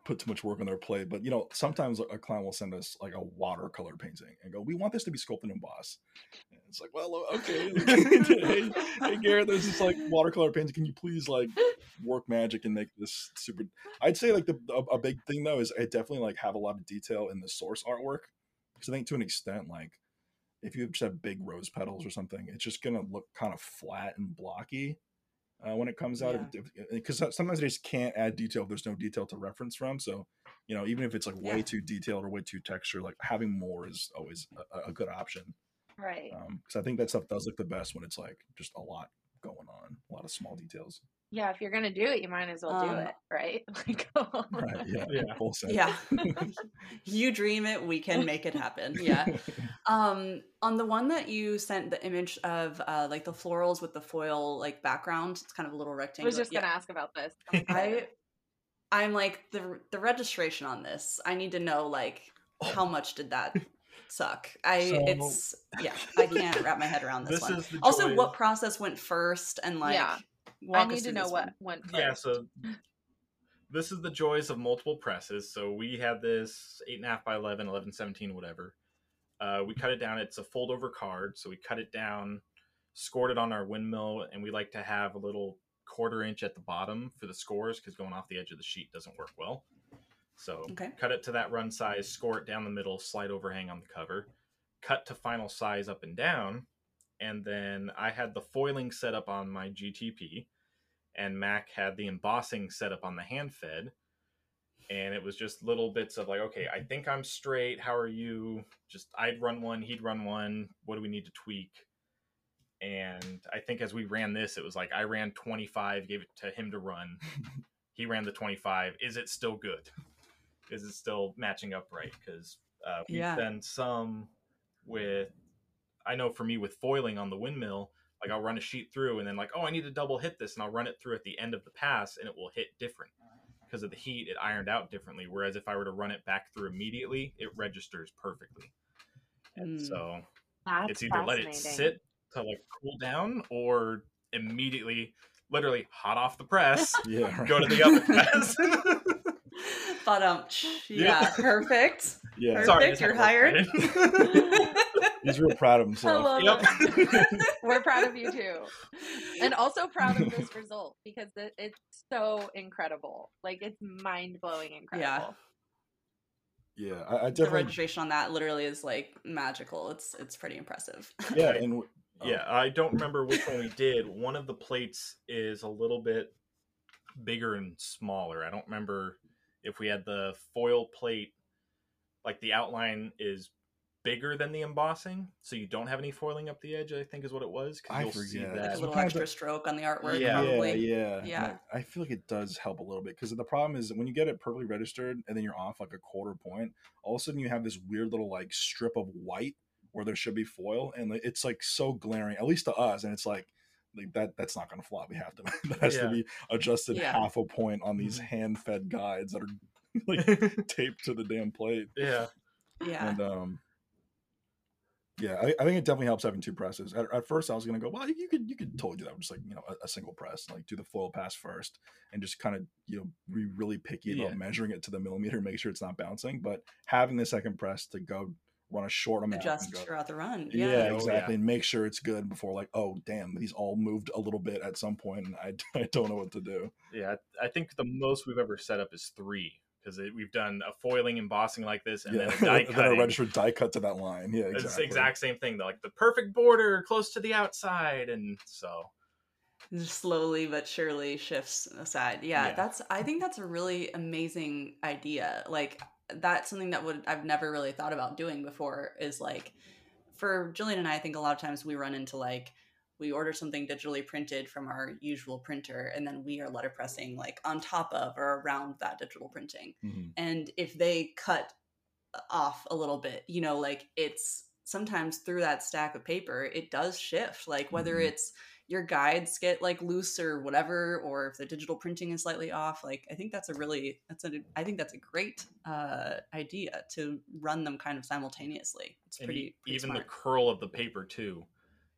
put too much work on their plate, but you know, sometimes a client will send us like a watercolor painting and go, "We want this to be sculpted and embossed." And it's like, well, okay. hey, hey, Garrett, there's this like watercolor painting. Can you please like work magic and make this super? I'd say like the a, a big thing though is I definitely like have a lot of detail in the source artwork. Because I think to an extent, like if you just have big rose petals or something, it's just going to look kind of flat and blocky uh, when it comes out. Because yeah. sometimes I just can't add detail if there's no detail to reference from. So, you know, even if it's like way yeah. too detailed or way too textured, like having more is always a, a good option. Right. Because um, I think that stuff does look the best when it's like just a lot going on, a lot of small details. Yeah, if you're going to do it, you might as well do um, it, right? Like, oh. Right, yeah, yeah. yeah. You dream it, we can make it happen. Yeah. Um, on the one that you sent the image of, uh, like the florals with the foil like background, it's kind of a little rectangle. I was just yeah. going to ask about this. Okay. I, I'm like, the the registration on this, I need to know, like, oh. how much did that suck? I so, it's yeah, I can't wrap my head around this, this one. Is the also, joy. What process went first and like. Yeah. Walk I need to know what one. went first. Yeah, so this is the joys of multiple presses. So we had this eight and a half by eleven, eleven seventeen, whatever. Uh, we cut it down. It's a fold-over card. So we cut it down, scored it on our windmill, and we like to have a little quarter inch at the bottom for the scores because going off the edge of the sheet doesn't work well. So okay. cut it to that run size, score it down the middle, slight overhang on the cover, cut to final size up and down. And then I had the foiling set up on my G T P, and Mac had the embossing set up on the hand fed. And it was just little bits of like, okay, I think I'm straight. How are you? Just I'd run one, he'd run one. What do we need to tweak? And I think as we ran this, it was like I ran twenty-five, gave it to him to run. He ran the twenty-five. Is it still good? Is it still matching up right? Because uh, we've yeah. done some with... I know for me with foiling on the windmill, like I'll run a sheet through and then like, oh, I need to double hit this. And I'll run it through at the end of the pass and it will hit different because of the heat. It ironed out differently. Whereas if I were to run it back through immediately, it registers perfectly. And mm. so That's it's either let it sit to like cool down or immediately, literally hot off the press, yeah, right. go to the other press. But um, yeah, yeah. perfect. Yeah. Perfect. Sorry, you're hired. He's real proud of himself. Yep. We're proud of you too. And also proud of this result because it, it's so incredible. Like it's mind-blowing incredible. Yeah. Yeah. I, I definitely... The registration on that literally is like magical. It's it's pretty impressive. Yeah. And oh. yeah, I don't remember which one we did. One of the plates is a little bit bigger and smaller. I don't remember if we had the foil plate, like the outline is bigger than the embossing, so you don't have any foiling up the edge, I think is what it was. Cause I you'll forget. See that. Like a little extra of... stroke on the artwork, yeah. probably. Yeah, yeah. yeah. I feel like it does help a little bit, because the problem is when you get it perfectly registered and then you're off like a quarter point, all of a sudden you have this weird little like strip of white where there should be foil, and it's like so glaring, at least to us, and it's like, like that that's not going to flop. We have to, that has yeah. to be adjusted yeah. half a point on these hand-fed guides that are like taped to the damn plate. Yeah. Yeah. And, um, yeah, I, I think it definitely helps having two presses. At, at first, I was gonna go, well, you could you could totally do that, just like you know, a, a single press, like do the foil pass first, and just kind of you know be really picky about yeah. measuring it to the millimeter, make sure it's not bouncing. But having the second press to go run a short amount, adjust go, throughout the run, yeah, yeah exactly, yeah. and make sure it's good before like, oh damn, these all moved a little bit at some point, and I I don't know what to do. Yeah, I think the most we've ever set up is three. Because we've done a foiling embossing like this, and yeah. then a die cut. Then a registered die cut to that line. Yeah, exactly. It's the exact same thing. Like the perfect border, close to the outside, and so just slowly but surely shifts aside. Yeah, yeah, that's. I think that's a really amazing idea. Like that's something that would I've never really thought about doing before. Is like for Jillian and I, I think a lot of times we run into like. We order something digitally printed from our usual printer, and then we are letterpressing like on top of or around that digital printing. Mm-hmm. And if they cut off a little bit, you know, like it's sometimes through that stack of paper, it does shift. Like whether mm-hmm. it's your guides get like loose or whatever, or if the digital printing is slightly off, like I think that's a really that's a I think that's a great uh, idea to run them kind of simultaneously. It's and pretty, pretty even smart. The curl of the paper too.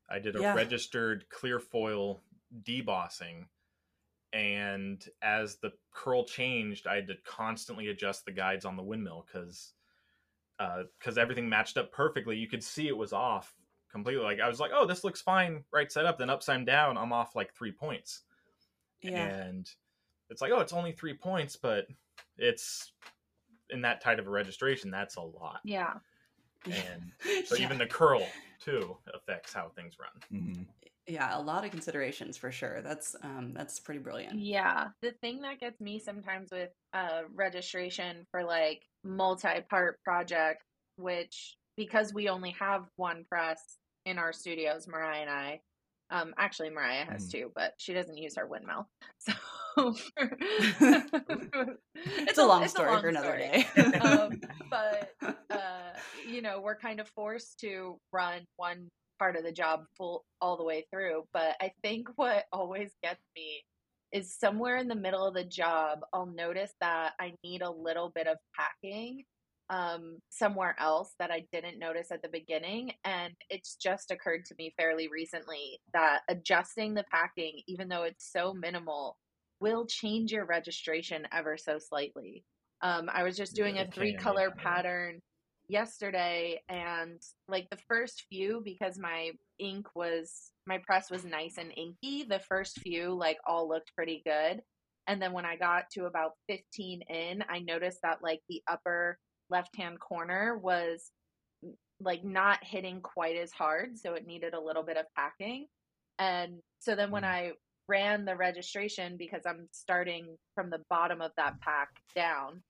I did a yeah. registered clear foil debossing, and as the curl changed, I had to constantly adjust the guides on the windmill because uh, because everything matched up perfectly. You could see it was off completely. Like I was like, oh, this looks fine, right side up. Then upside down, I'm off like three points. Yeah. And it's like, oh, it's only three points, but it's in that type of a registration. That's a lot. Yeah. And so yeah. even the curl too affects how things run. Mm-hmm. Yeah, a lot of considerations for sure. That's um, that's pretty brilliant. Yeah, the thing that gets me sometimes with uh, registration for like multi-part projects, which because we only have one press in our studios, Mariah and I, Um, actually, Mariah has mm. two, but she doesn't use her windmill. So it's, it's a long it's story a long for another story. day. um, but, uh, you know, we're kind of forced to run one part of the job full all the way through. But I think what always gets me is somewhere in the middle of the job, I'll notice that I need a little bit of packing um, somewhere else that I didn't notice at the beginning. And it's just occurred to me fairly recently that adjusting the packing, even though it's so minimal, will change your registration ever so slightly. Um, I was just doing yeah, a three color yeah. pattern yesterday, and like the first few, because my ink was, my press was nice and inky, the first few like all looked pretty good. And then when I got to about fifteen in, I noticed that like the upper left-hand corner was like not hitting quite as hard. So it needed a little bit of packing. And so then when I ran the registration, because I'm starting from the bottom of that pack down,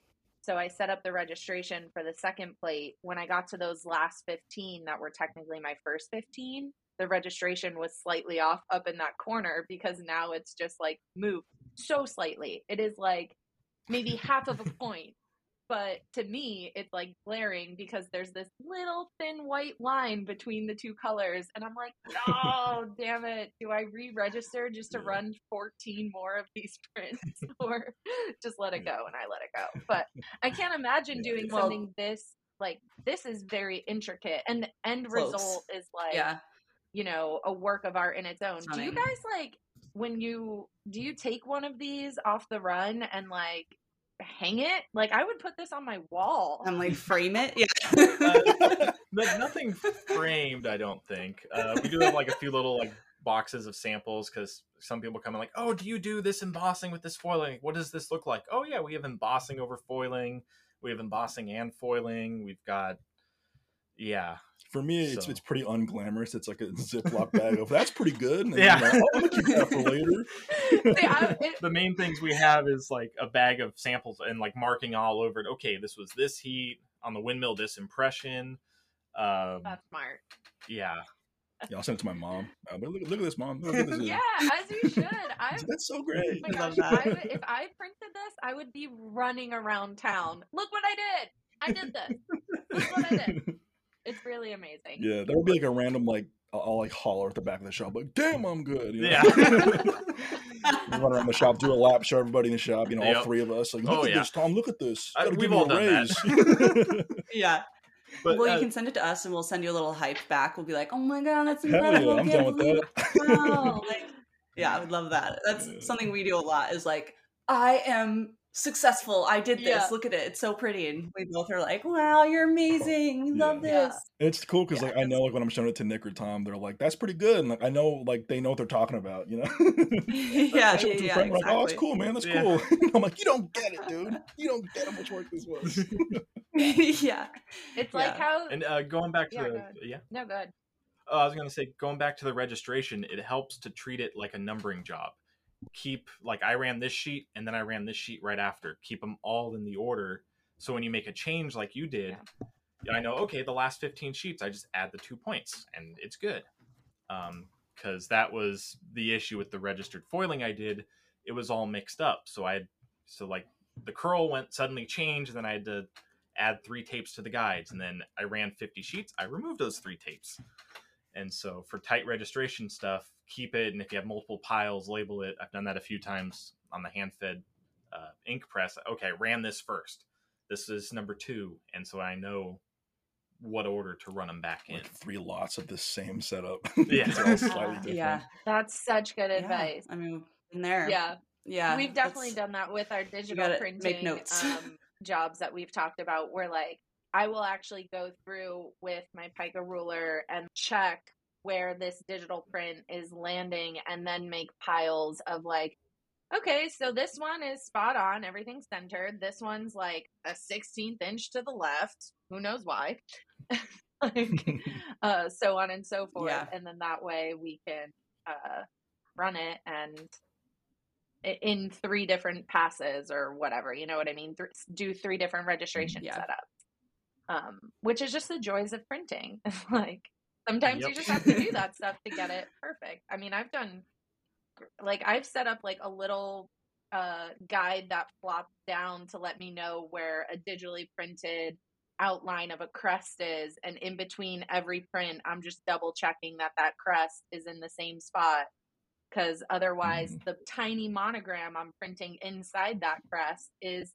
so I set up the registration for the second plate. When I got to those last fifteen that were technically my first fifteen, the registration was slightly off up in that corner, because now it's just like moved so slightly. It is like maybe half of a point. But to me, it's like glaring, because there's this little thin white line between the two colors. And I'm like, oh, damn it. Do I re-register just to run fourteen more of these prints, or just let it go? And I let it go. But I can't imagine doing well, something this, like, this is very intricate. And the end close. result is like, yeah. you know, a work of art in its own. Stunning. Do you guys like, when you, do you take one of these off the run and like, hang it? Like, I would put this on my wall. I'm like, frame it? Yeah. uh, like, nothing framed, I don't think. Uh, we do have, like, a few little, like, boxes of samples, because some people come in like, oh, do you do this embossing with this foiling? What does this look like? Oh, yeah, we have embossing over foiling. We have embossing and foiling. We've got, yeah. For me, so. it's it's pretty unglamorous. It's like a Ziploc bag of, that's pretty good. And yeah. Like, oh, I'm going to keep that for later. See, I, it, the main things we have is like a bag of samples and like marking all over it. Okay, this was this heat on the windmill, this impression. Um, that's smart. Yeah. Yeah, I'll send it to my mom. I'll be like, look, look at this, mom. Look at this. Yeah, as you should. I'm, that's so great. Oh my gosh, I would, if I printed this, I would be running around town. Look what I did. I did this. Look what I did. It's really amazing. Yeah, there would be like a random like I'll, I'll like holler at the back of the shop like, "Damn, I'm good." You know? Yeah. Run around the shop, do a lap, show everybody in the shop. You know, yep. all three of us like, "Look oh, at yeah. this, Tom. Look at this." I, we've all done raise. that. yeah. But, well, uh, you can send it to us, and we'll send you a little hype back. We'll be like, "Oh my god, that's incredible!" Yeah, I'm done with that. Wow. Like, yeah, I would love that. That's yeah. something we do a lot. Is like, I am. successful. I did this. Yeah. Look at it. It's so pretty. And we both are like, wow, you're amazing. We yeah. love this. Yeah. It's cool because yeah, like I know like when I'm showing it to Nick or Tom, they're like, that's pretty good. And like I know like they know what they're talking about, you know? yeah. yeah, yeah exactly. Like, oh, it's cool, man. That's yeah. cool. I'm like, you don't get it, dude. You don't get how much work this was. yeah. It's like yeah. how and uh going back to yeah, the go yeah. No good. Uh, I was gonna say going back to the registration, it helps to treat it like a numbering job. Keep like I ran this sheet and then I ran this sheet right after. Keep them all in the order. So when you make a change like you did, yeah. I know, okay, the last fifteen sheets, I just add the two points and it's good. Um, because that was the issue with the registered foiling I did. It was all mixed up. So I had, so like the curl went suddenly changed and then I had to add three tapes to the guides. And then I ran fifty sheets. I removed those three tapes. And so for tight registration stuff, keep it. And if you have multiple piles, label it. I've done that a few times on the hand-fed uh, ink press. Okay, I ran this first. This is number two. And so I know what order to run them back like in. Three lots of the same setup. Yeah. uh, yeah. That's such good advice. Yeah. I mean, in there. Yeah. Yeah. We've definitely done that with our digital printing um, jobs that we've talked about. We're like, I will actually go through with my pica ruler and check where this digital print is landing and then make piles of like, okay, so this one is spot on. Everything's centered. This one's like a sixteenth inch to the left. Who knows why? like, uh, so on and so forth. Yeah. And then that way we can uh, run it and in three different passes or whatever, you know what I mean? Th- do three different registration yeah. setups. Um, which is just the joys of printing. Like, Sometimes yep. you just have to do that stuff to get it perfect. I mean, I've done, like, I've set up, like, a little uh, guide that flops down to let me know where a digitally printed outline of a crest is. And in between every print, I'm just double checking that that crest is in the same spot. Because otherwise, mm. the tiny monogram I'm printing inside that crest is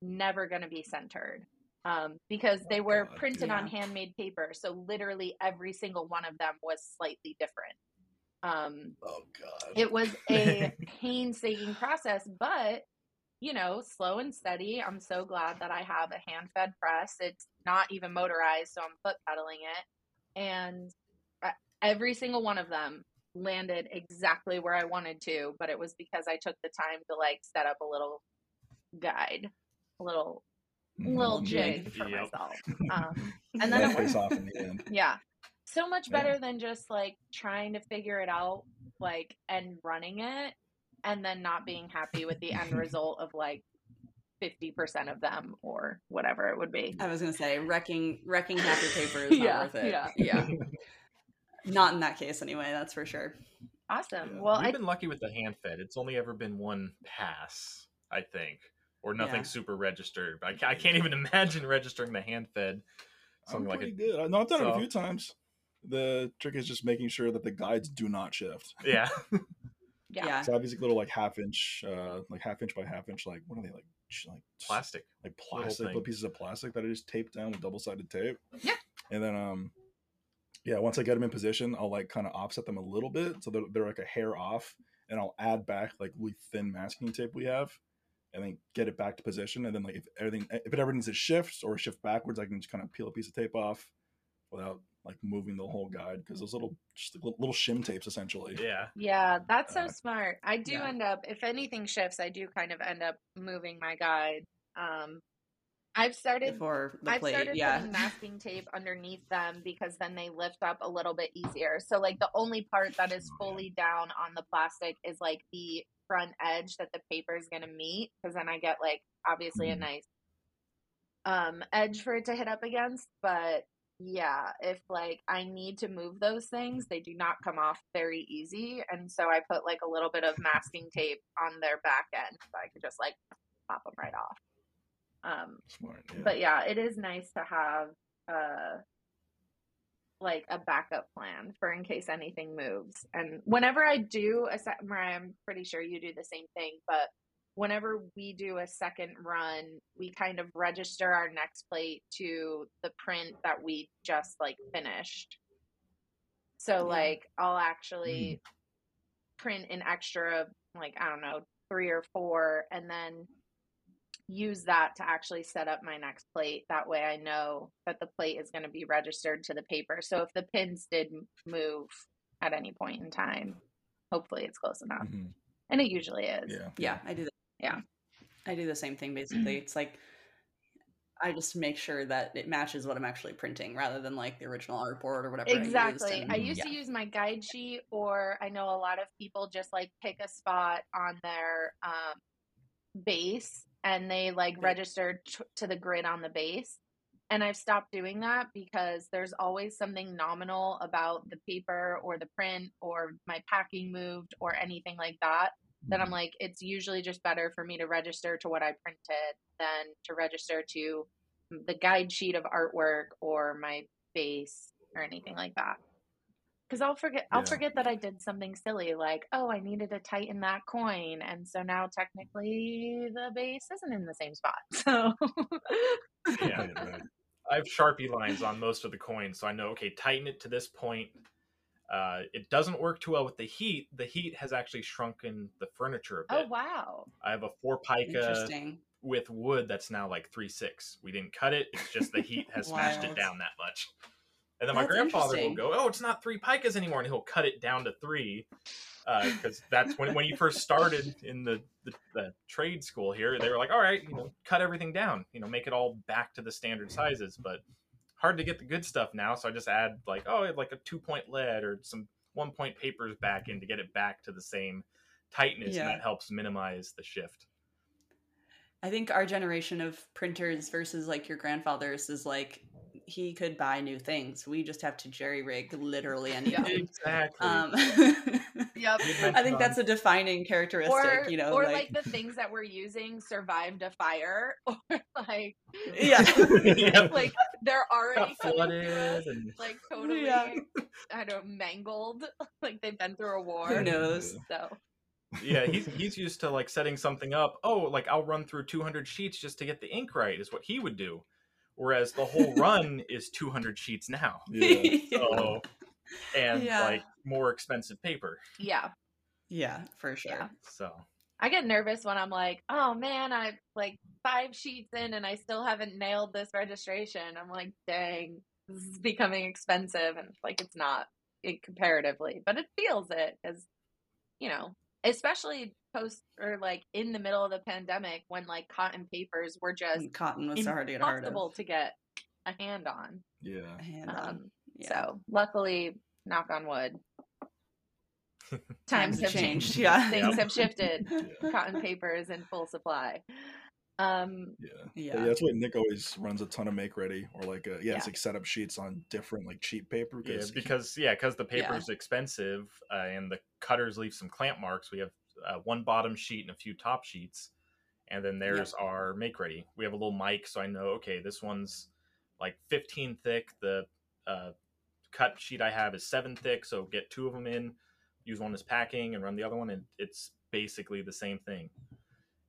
never going to be centered. Um, because they were God, printed yeah. on handmade paper. So literally every single one of them was slightly different. Um, oh, God. It was a painstaking process, but, you know, slow and steady. I'm so glad that I have a hand-fed press. It's not even motorized, so I'm foot pedaling it. And every single one of them landed exactly where I wanted to, but it was because I took the time to, like, set up a little guide, a little... little jig for yep. myself. Um, and then it was off in the end. Yeah. So much better yeah. than just like trying to figure it out, like, and running it and then not being happy with the end result of like fifty percent of them or whatever it would be. I was going to say wrecking, wrecking happy paper is not yeah, worth it. Yeah. yeah. Not in that case anyway. That's for sure. Awesome. Yeah. Well, We've I- been lucky with the hand fed. It's only ever been one pass, I think. Or nothing yeah. super registered. I, I can't even imagine registering the hand fed. Something I'm pretty like it. good. No, I've done so. it a few times. The trick is just making sure that the guides do not shift. Yeah, yeah. It's obviously little like half inch, uh, like half inch by half inch. Like what are they like? Like plastic, like plastic little pieces of plastic that I just taped down with double sided tape. Yeah. And then um, yeah. Once I get them in position, I'll like kind of offset them a little bit so they're they're like a hair off, and I'll add back like really thin masking tape we have. And then get it back to position, and then like if everything, if it ever needs to shift or shift backwards, I can just kind of peel a piece of tape off without like moving the whole guide because those little, just little, little shim tapes essentially. Yeah, yeah, that's uh, so smart. I do yeah. end up, if anything shifts, I do kind of end up moving my guide. Um, I've started for the I've plate, started yeah. putting masking tape underneath them because then they lift up a little bit easier. So like the only part that is fully down on the plastic is like the front edge that the paper is going to meet, because then I get like obviously a nice um edge for it to hit up against. But yeah, if like I need to move those things, they do not come off very easy, and so I put like a little bit of masking tape on their back end so I could just like pop them right off. Um Smart, yeah. But yeah, it is nice to have uh like a backup plan for in case anything moves. And whenever I do a set, Mariah, I'm pretty sure you do the same thing, but whenever we do a second run, we kind of register our next plate to the print that we just like finished. So yeah. like I'll actually mm. print an extra, like, I don't know, three or four, and then use that to actually set up my next plate. That way I know that the plate is going to be registered to the paper. So if the pins did move at any point in time, hopefully it's close enough. Mm-hmm. And it usually is. Yeah. yeah, I do that. Yeah. I do the same thing basically. It's like I just make sure that it matches what I'm actually printing rather than like the original artboard or whatever. Exactly. I used, and, I used yeah. to use my guide sheet, or I know a lot of people just like pick a spot on their um, base and they like registered to the grid on the base. And I've stopped doing that because there's always something nominal about the paper or the print or my packing moved or anything like that, that I'm like, it's usually just better for me to register to what I printed than to register to the guide sheet of artwork or my base or anything like that. Because I'll forget, I'll yeah. forget that I did something silly like, oh, I needed to tighten that coin, and so now technically the base isn't in the same spot. So yeah, right. I have Sharpie lines on most of the coins, so I know. Okay, tighten it to this point. Uh, it doesn't work too well with the heat. The heat has actually shrunken the furniture a bit. Oh wow! I have a four pica with wood that's now like three six. We didn't cut it. It's just the heat has smashed it down that much. And then my that's grandfather will go, oh, it's not three picas anymore. And he'll cut it down to three. Because uh, that's when when he first started in the, the, the trade school here, they were like, all right, you know, cut everything down. You know, make it all back to the standard sizes. But hard to get the good stuff now. So I just add like, oh, like a two-point lead or some one-point papers back in to get it back to the same tightness. Yeah. And that helps minimize the shift. I think our generation of printers versus like your grandfather's is like, he could buy new things. We just have to jerry rig literally anything. Yeah. Exactly. Um, yep. I think that's a defining characteristic, or, you know, or like, like the things that we're using survived a fire, or like, yeah, yeah. like they're already flooded, and... like totally, yeah. I don't know, mangled. Like they've been through a war. Who knows? So. Yeah, he's he's used to like setting something up. Oh, like I'll run through two hundred sheets just to get the ink right is what he would do. Whereas the whole run is two hundred sheets now. Yeah. So, and yeah. like more expensive paper. Yeah. Yeah, for sure. Yeah. So I get nervous when I'm like, oh man, I'm like five sheets in and I still haven't nailed this registration. I'm like, dang, this is becoming expensive. And like, it's not it, comparatively, but it feels it because, you know, especially post or like in the middle of the pandemic when like cotton papers were just cotton was already impossible to get a hand on. Yeah. A hand um, on. Yeah. So luckily, knock on wood, times, times have changed. changed. Yeah. Things yeah. have shifted. Yeah. Cotton paper is in full supply. Um, yeah. Yeah. yeah. That's why Nick always runs a ton of make ready or like, a, yeah, yeah. it's like setup sheets on different like cheap paper. Yeah, because, yeah, because the paper's yeah. expensive uh, and the cutters leave some clamp marks. We have uh, one bottom sheet and a few top sheets. And then there's yeah. our make ready. We have a little mic. So I know, okay, this one's like fifteen thick. The uh, cut sheet I have is seven thick. So get two of them in, use one as packing and run the other one. And it's basically the same thing.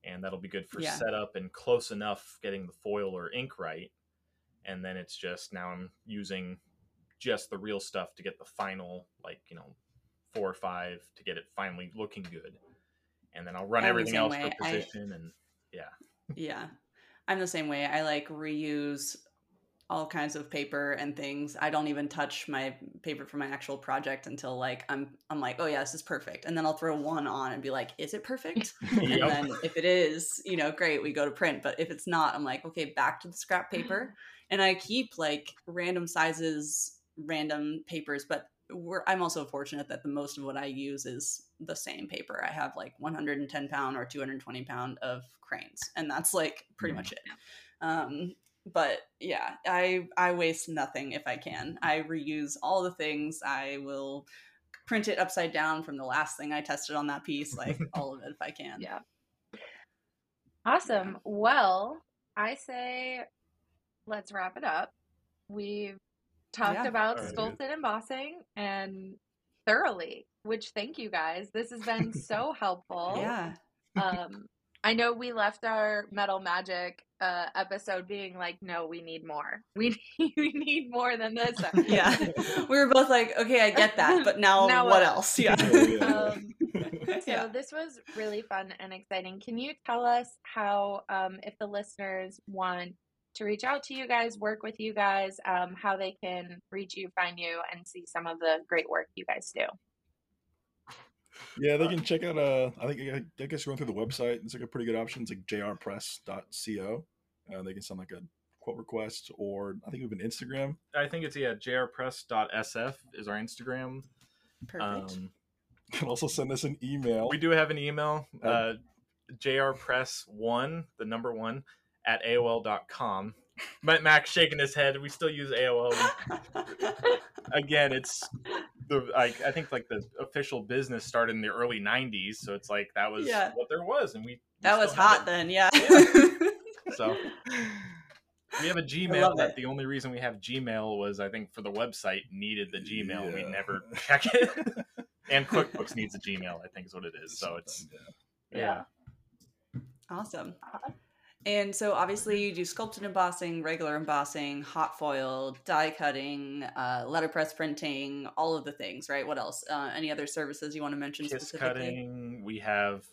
And that'll be good for yeah. setup and close enough getting the foil or ink right. And then it's just now I'm using just the real stuff to get the final, like, you know, four or five to get it finally looking good. And then I'll run I'm everything else way. for position. I, and yeah. Yeah. I'm the same way. I like reuse all kinds of paper and things. I don't even touch my paper for my actual project until like I'm I'm like, oh yeah, this is perfect. And then I'll throw one on and be like, is it perfect? Yep. And then if it is, you know, great, we go to print. But if it's not, I'm like, okay, back to the scrap paper. And I keep like random sizes, random papers, but we're I'm also fortunate that the most of what I use is the same paper. I have like one hundred ten pound or two hundred twenty pound of cranes, and that's like pretty mm. much it. Um But yeah, I, I waste nothing if I can. I reuse all the things. I will print it upside down from the last thing I tested on that piece, like all of it if I can. Yeah. Awesome. Yeah. Well, I say let's wrap it up. We've talked yeah. about right. sculpted embossing and thoroughly, which thank you guys. This has been so helpful. Yeah. Um, I know we left our Metal Magic uh, episode being like, no, we need more. We need, we need more than this. yeah. We were both like, okay, I get that, but now, now what else? Yeah. Um, yeah. So this was really fun and exciting. Can you tell us how, um, if the listeners want to reach out to you guys, work with you guys, um, how they can reach you, find you, and see some of the great work you guys do? Yeah, they can check out, uh, I think I guess going through the website, it's like a pretty good option. It's like j r press dot co. Uh, they can send like a quote request, or I think we have an Instagram. I think it's, yeah, j r press dot s f is our Instagram. Perfect. Um, you can also send us an email. We do have an email, um, uh, j r press one, the number one, at A O L dot com. Mac's shaking his head. We still use A O L. Again, it's the I, I think like the official business started in the early nineties, so it's like that was yeah. what there was, and we, we that was hot it. then, yeah. yeah. So we have a Gmail. That the only reason we have Gmail was I think for the website needed the Gmail. Yeah. We never check it, and QuickBooks needs a Gmail. I think is what it is. So it's yeah, yeah. yeah. awesome. And so obviously you do sculpted embossing, regular embossing, hot foil, die cutting, uh, letterpress printing, all of the things, right? What else? Uh, any other services you want to mention Kiss specifically? Cutting. We have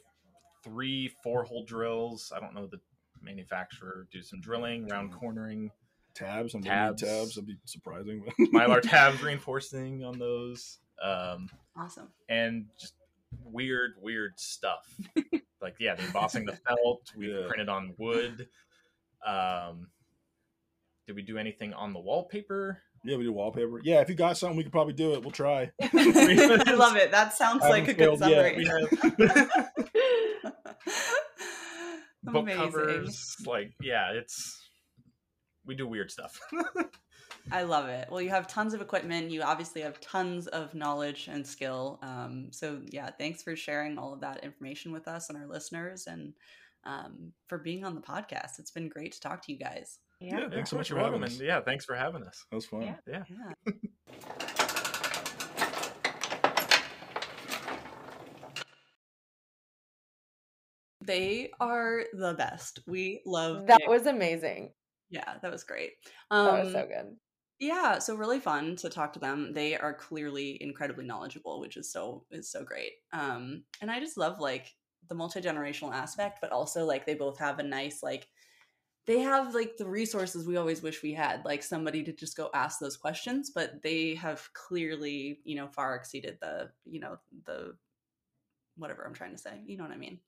three four-hole drills. I don't know the manufacturer. Do some drilling, round cornering. Tabs. I'm tabs. Tabs. That'd be surprising. Mylar tabs, reinforcing on those. Um, awesome. And just weird, weird stuff. Like, yeah, the embossing the felt. We yeah. printed on wood. Um, did we do anything on the wallpaper? Yeah, we do wallpaper. Yeah, if you got something, we could probably do it. We'll try. I love it. That sounds I like a good summary. Book covers. Like, yeah, it's... We do weird stuff. I love it. Well, you have tons of equipment. You obviously have tons of knowledge and skill. Um, so yeah, thanks for sharing all of that information with us and our listeners, and um, for being on the podcast. It's been great to talk to you guys. Yeah, yeah, thanks so much for having us. Yeah, thanks for having us. That was fun. Yeah. yeah. yeah. They are the best. We love that. Nick was amazing. Yeah, that was great. Um, that was so good. Yeah, so really fun to talk to them. They are clearly incredibly knowledgeable, which is so is so great. Um, and I just love like the multi-generational aspect, but also like they both have a nice like they have like the resources we always wish we had, like somebody to just go ask those questions. But they have clearly, you know, far exceeded the, you know, the whatever I'm trying to say. You know what I mean?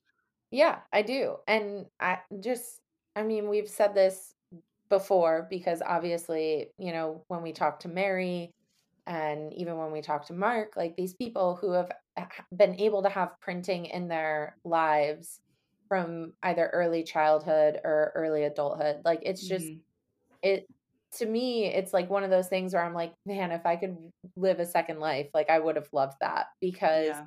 Yeah, I do. And I just, I mean, we've said this before, because obviously, you know, when we talk to Mary and even when we talk to Mark, like these people who have been able to have printing in their lives from either early childhood or early adulthood, like it's just, mm-hmm. it, to me, it's like one of those things where I'm like, man, if I could live a second life, like I would have loved that, because yeah.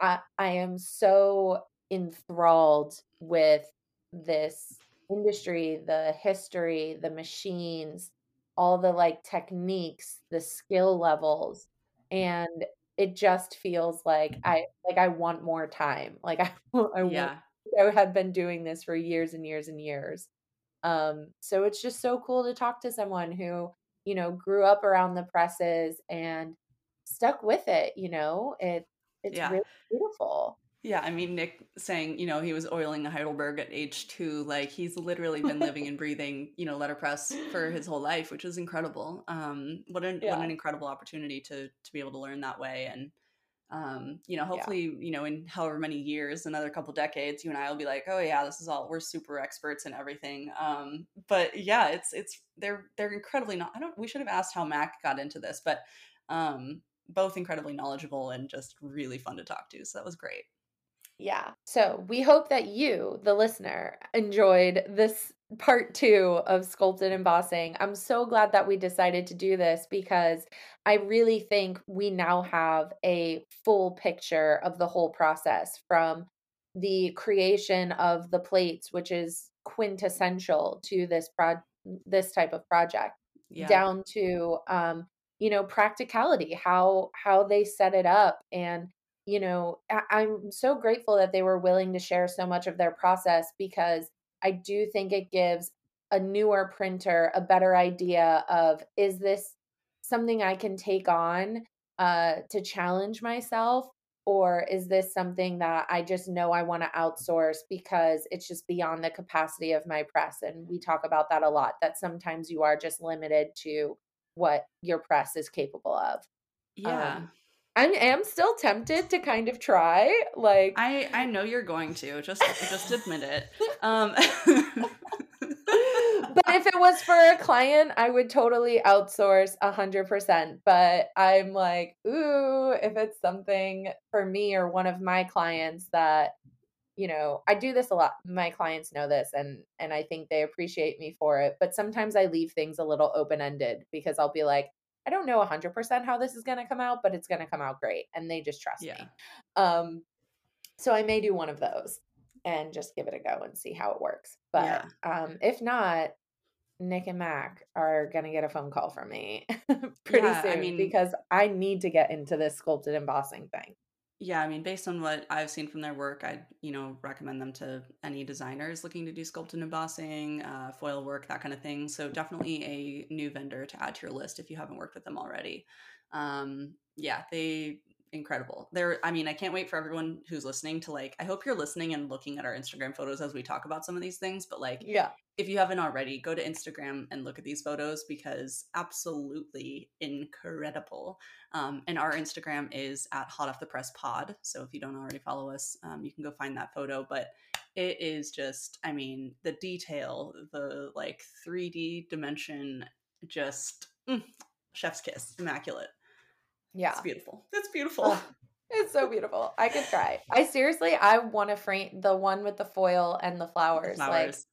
I, I am so enthralled with this industry, the history, the machines, all the like techniques, the skill levels. And it just feels like I, like I want more time. Like I, I, yeah. want, I have been doing this for years and years and years. Um, so it's just so cool to talk to someone who, you know, grew up around the presses and stuck with it, you know, it, it's yeah. really beautiful. Yeah, I mean, Nick saying, you know, he was oiling a Heidelberg at age two. Like, he's literally been living and breathing, you know, letterpress for his whole life, which is incredible. Um, what an yeah. what an incredible opportunity to to be able to learn that way. And, um, you know, hopefully, yeah. you know, in however many years, another couple decades, you and I will be like, oh, yeah, this is all, we're super experts in everything. Um, but, yeah, it's, it's, they're, they're incredibly, not, I don't, we should have asked how Mac got into this, but um, both incredibly knowledgeable and just really fun to talk to. So that was great. Yeah. So we hope that you, the listener, enjoyed this part two of Sculpted Embossing. I'm so glad that we decided to do this, because I really think we now have a full picture of the whole process, from the creation of the plates, which is quintessential to this pro- this type of project, yeah. down to, um, you know, practicality, how how they set it up. And you know, I'm so grateful that they were willing to share so much of their process, because I do think it gives a newer printer a better idea of, is this something I can take on uh, to challenge myself? Or is this something that I just know I want to outsource because it's just beyond the capacity of my press? And we talk about that a lot, that sometimes you are just limited to what your press is capable of. Yeah. Um, I am still tempted to kind of try, like I, I know you're going to just just admit it. Um, but if it was for a client, I would totally outsource a hundred percent. But I'm like, ooh, if it's something for me or one of my clients that, you know, I do this a lot. My clients know this, and and I think they appreciate me for it. But sometimes I leave things a little open ended, because I'll be like, I don't know one hundred percent how this is going to come out, but it's going to come out great. And they just trust yeah. me. Um, so I may do one of those and just give it a go and see how it works. But yeah. um, if not, Nick and Mac are going to get a phone call from me pretty yeah, soon I mean, because I need to get into this sculpted embossing thing. Yeah. I mean, based on what I've seen from their work, I'd, you know, recommend them to any designers looking to do sculpted embossing, uh, foil work, that kind of thing. So definitely a new vendor to add to your list if you haven't worked with them already. Um, yeah, they incredible. They're, I mean, I can't wait for everyone who's listening to like, I hope you're listening and looking at our Instagram photos as we talk about some of these things, but like, yeah, if you haven't already, go to Instagram and look at these photos, because absolutely incredible. Um, and our Instagram is at hot off the press pod. So if you don't already follow us, um, you can go find that photo, but it is just, I mean, the detail, the like three D dimension, just mm, chef's kiss, immaculate. Yeah. It's beautiful. It's beautiful. It's so beautiful. I could cry. I seriously, I want to frame the one with the foil and the flowers. The flowers.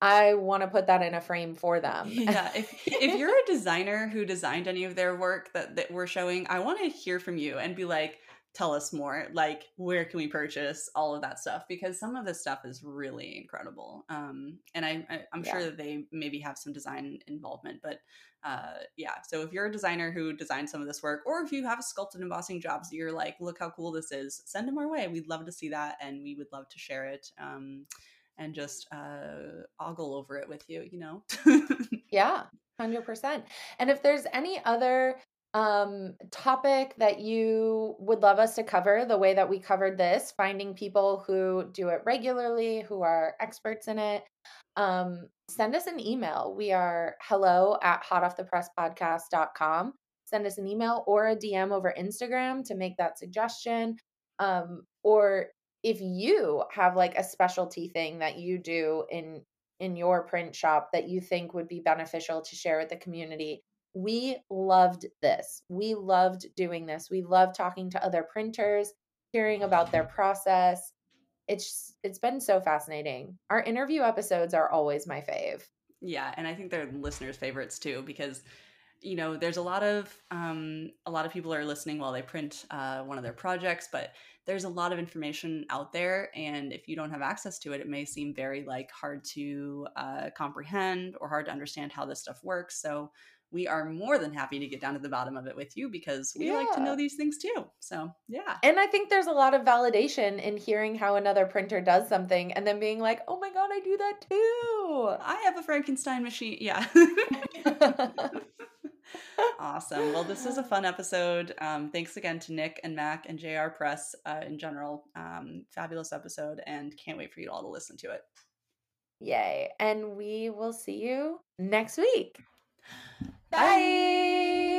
Like, I want to put that in a frame for them. Yeah. If, if you're a designer who designed any of their work that, that we're showing, I want to hear from you and be like, tell us more. Like, where can we purchase all of that stuff? Because some of this stuff is really incredible. Um, and I, I, I'm yeah. sure that they maybe have some design involvement. But uh, yeah, so if you're a designer who designed some of this work, or if you have a sculpt and embossing jobs that you're like, look how cool this is, send them our way. We'd love to see that. And we would love to share it. Um, and just uh, ogle over it with you, you know? Yeah, one hundred percent. And if there's any other um, topic that you would love us to cover, the way that we covered this, finding people who do it regularly, who are experts in it, um, send us an email. We are hello at hot off the press podcast dot com. Send us an email or a D M over Instagram to make that suggestion. Um, or if you have like a specialty thing that you do in in your print shop that you think would be beneficial to share with the community, we loved this. We loved doing this. We loved talking to other printers, hearing about their process. It's it's been so fascinating. Our interview episodes are always my fave. Yeah, and I think they're listeners' favorites too, because you know, there's a lot of um, a lot of people are listening while they print uh, one of their projects, but there's a lot of information out there, and if you don't have access to it, it may seem very like hard to uh, comprehend or hard to understand how this stuff works. So we are more than happy to get down to the bottom of it with you, because we yeah. like to know these things too. So yeah, and I think there's a lot of validation in hearing how another printer does something, and then being like, "Oh my god, I do that too! I have a Frankenstein machine." Yeah. Awesome. Well, this was a fun episode. Um, thanks again to Nick and Mac and J R Press uh, in general. Um, fabulous episode, and can't wait for you all to listen to it. Yay. And we will see you next week. Bye. Bye.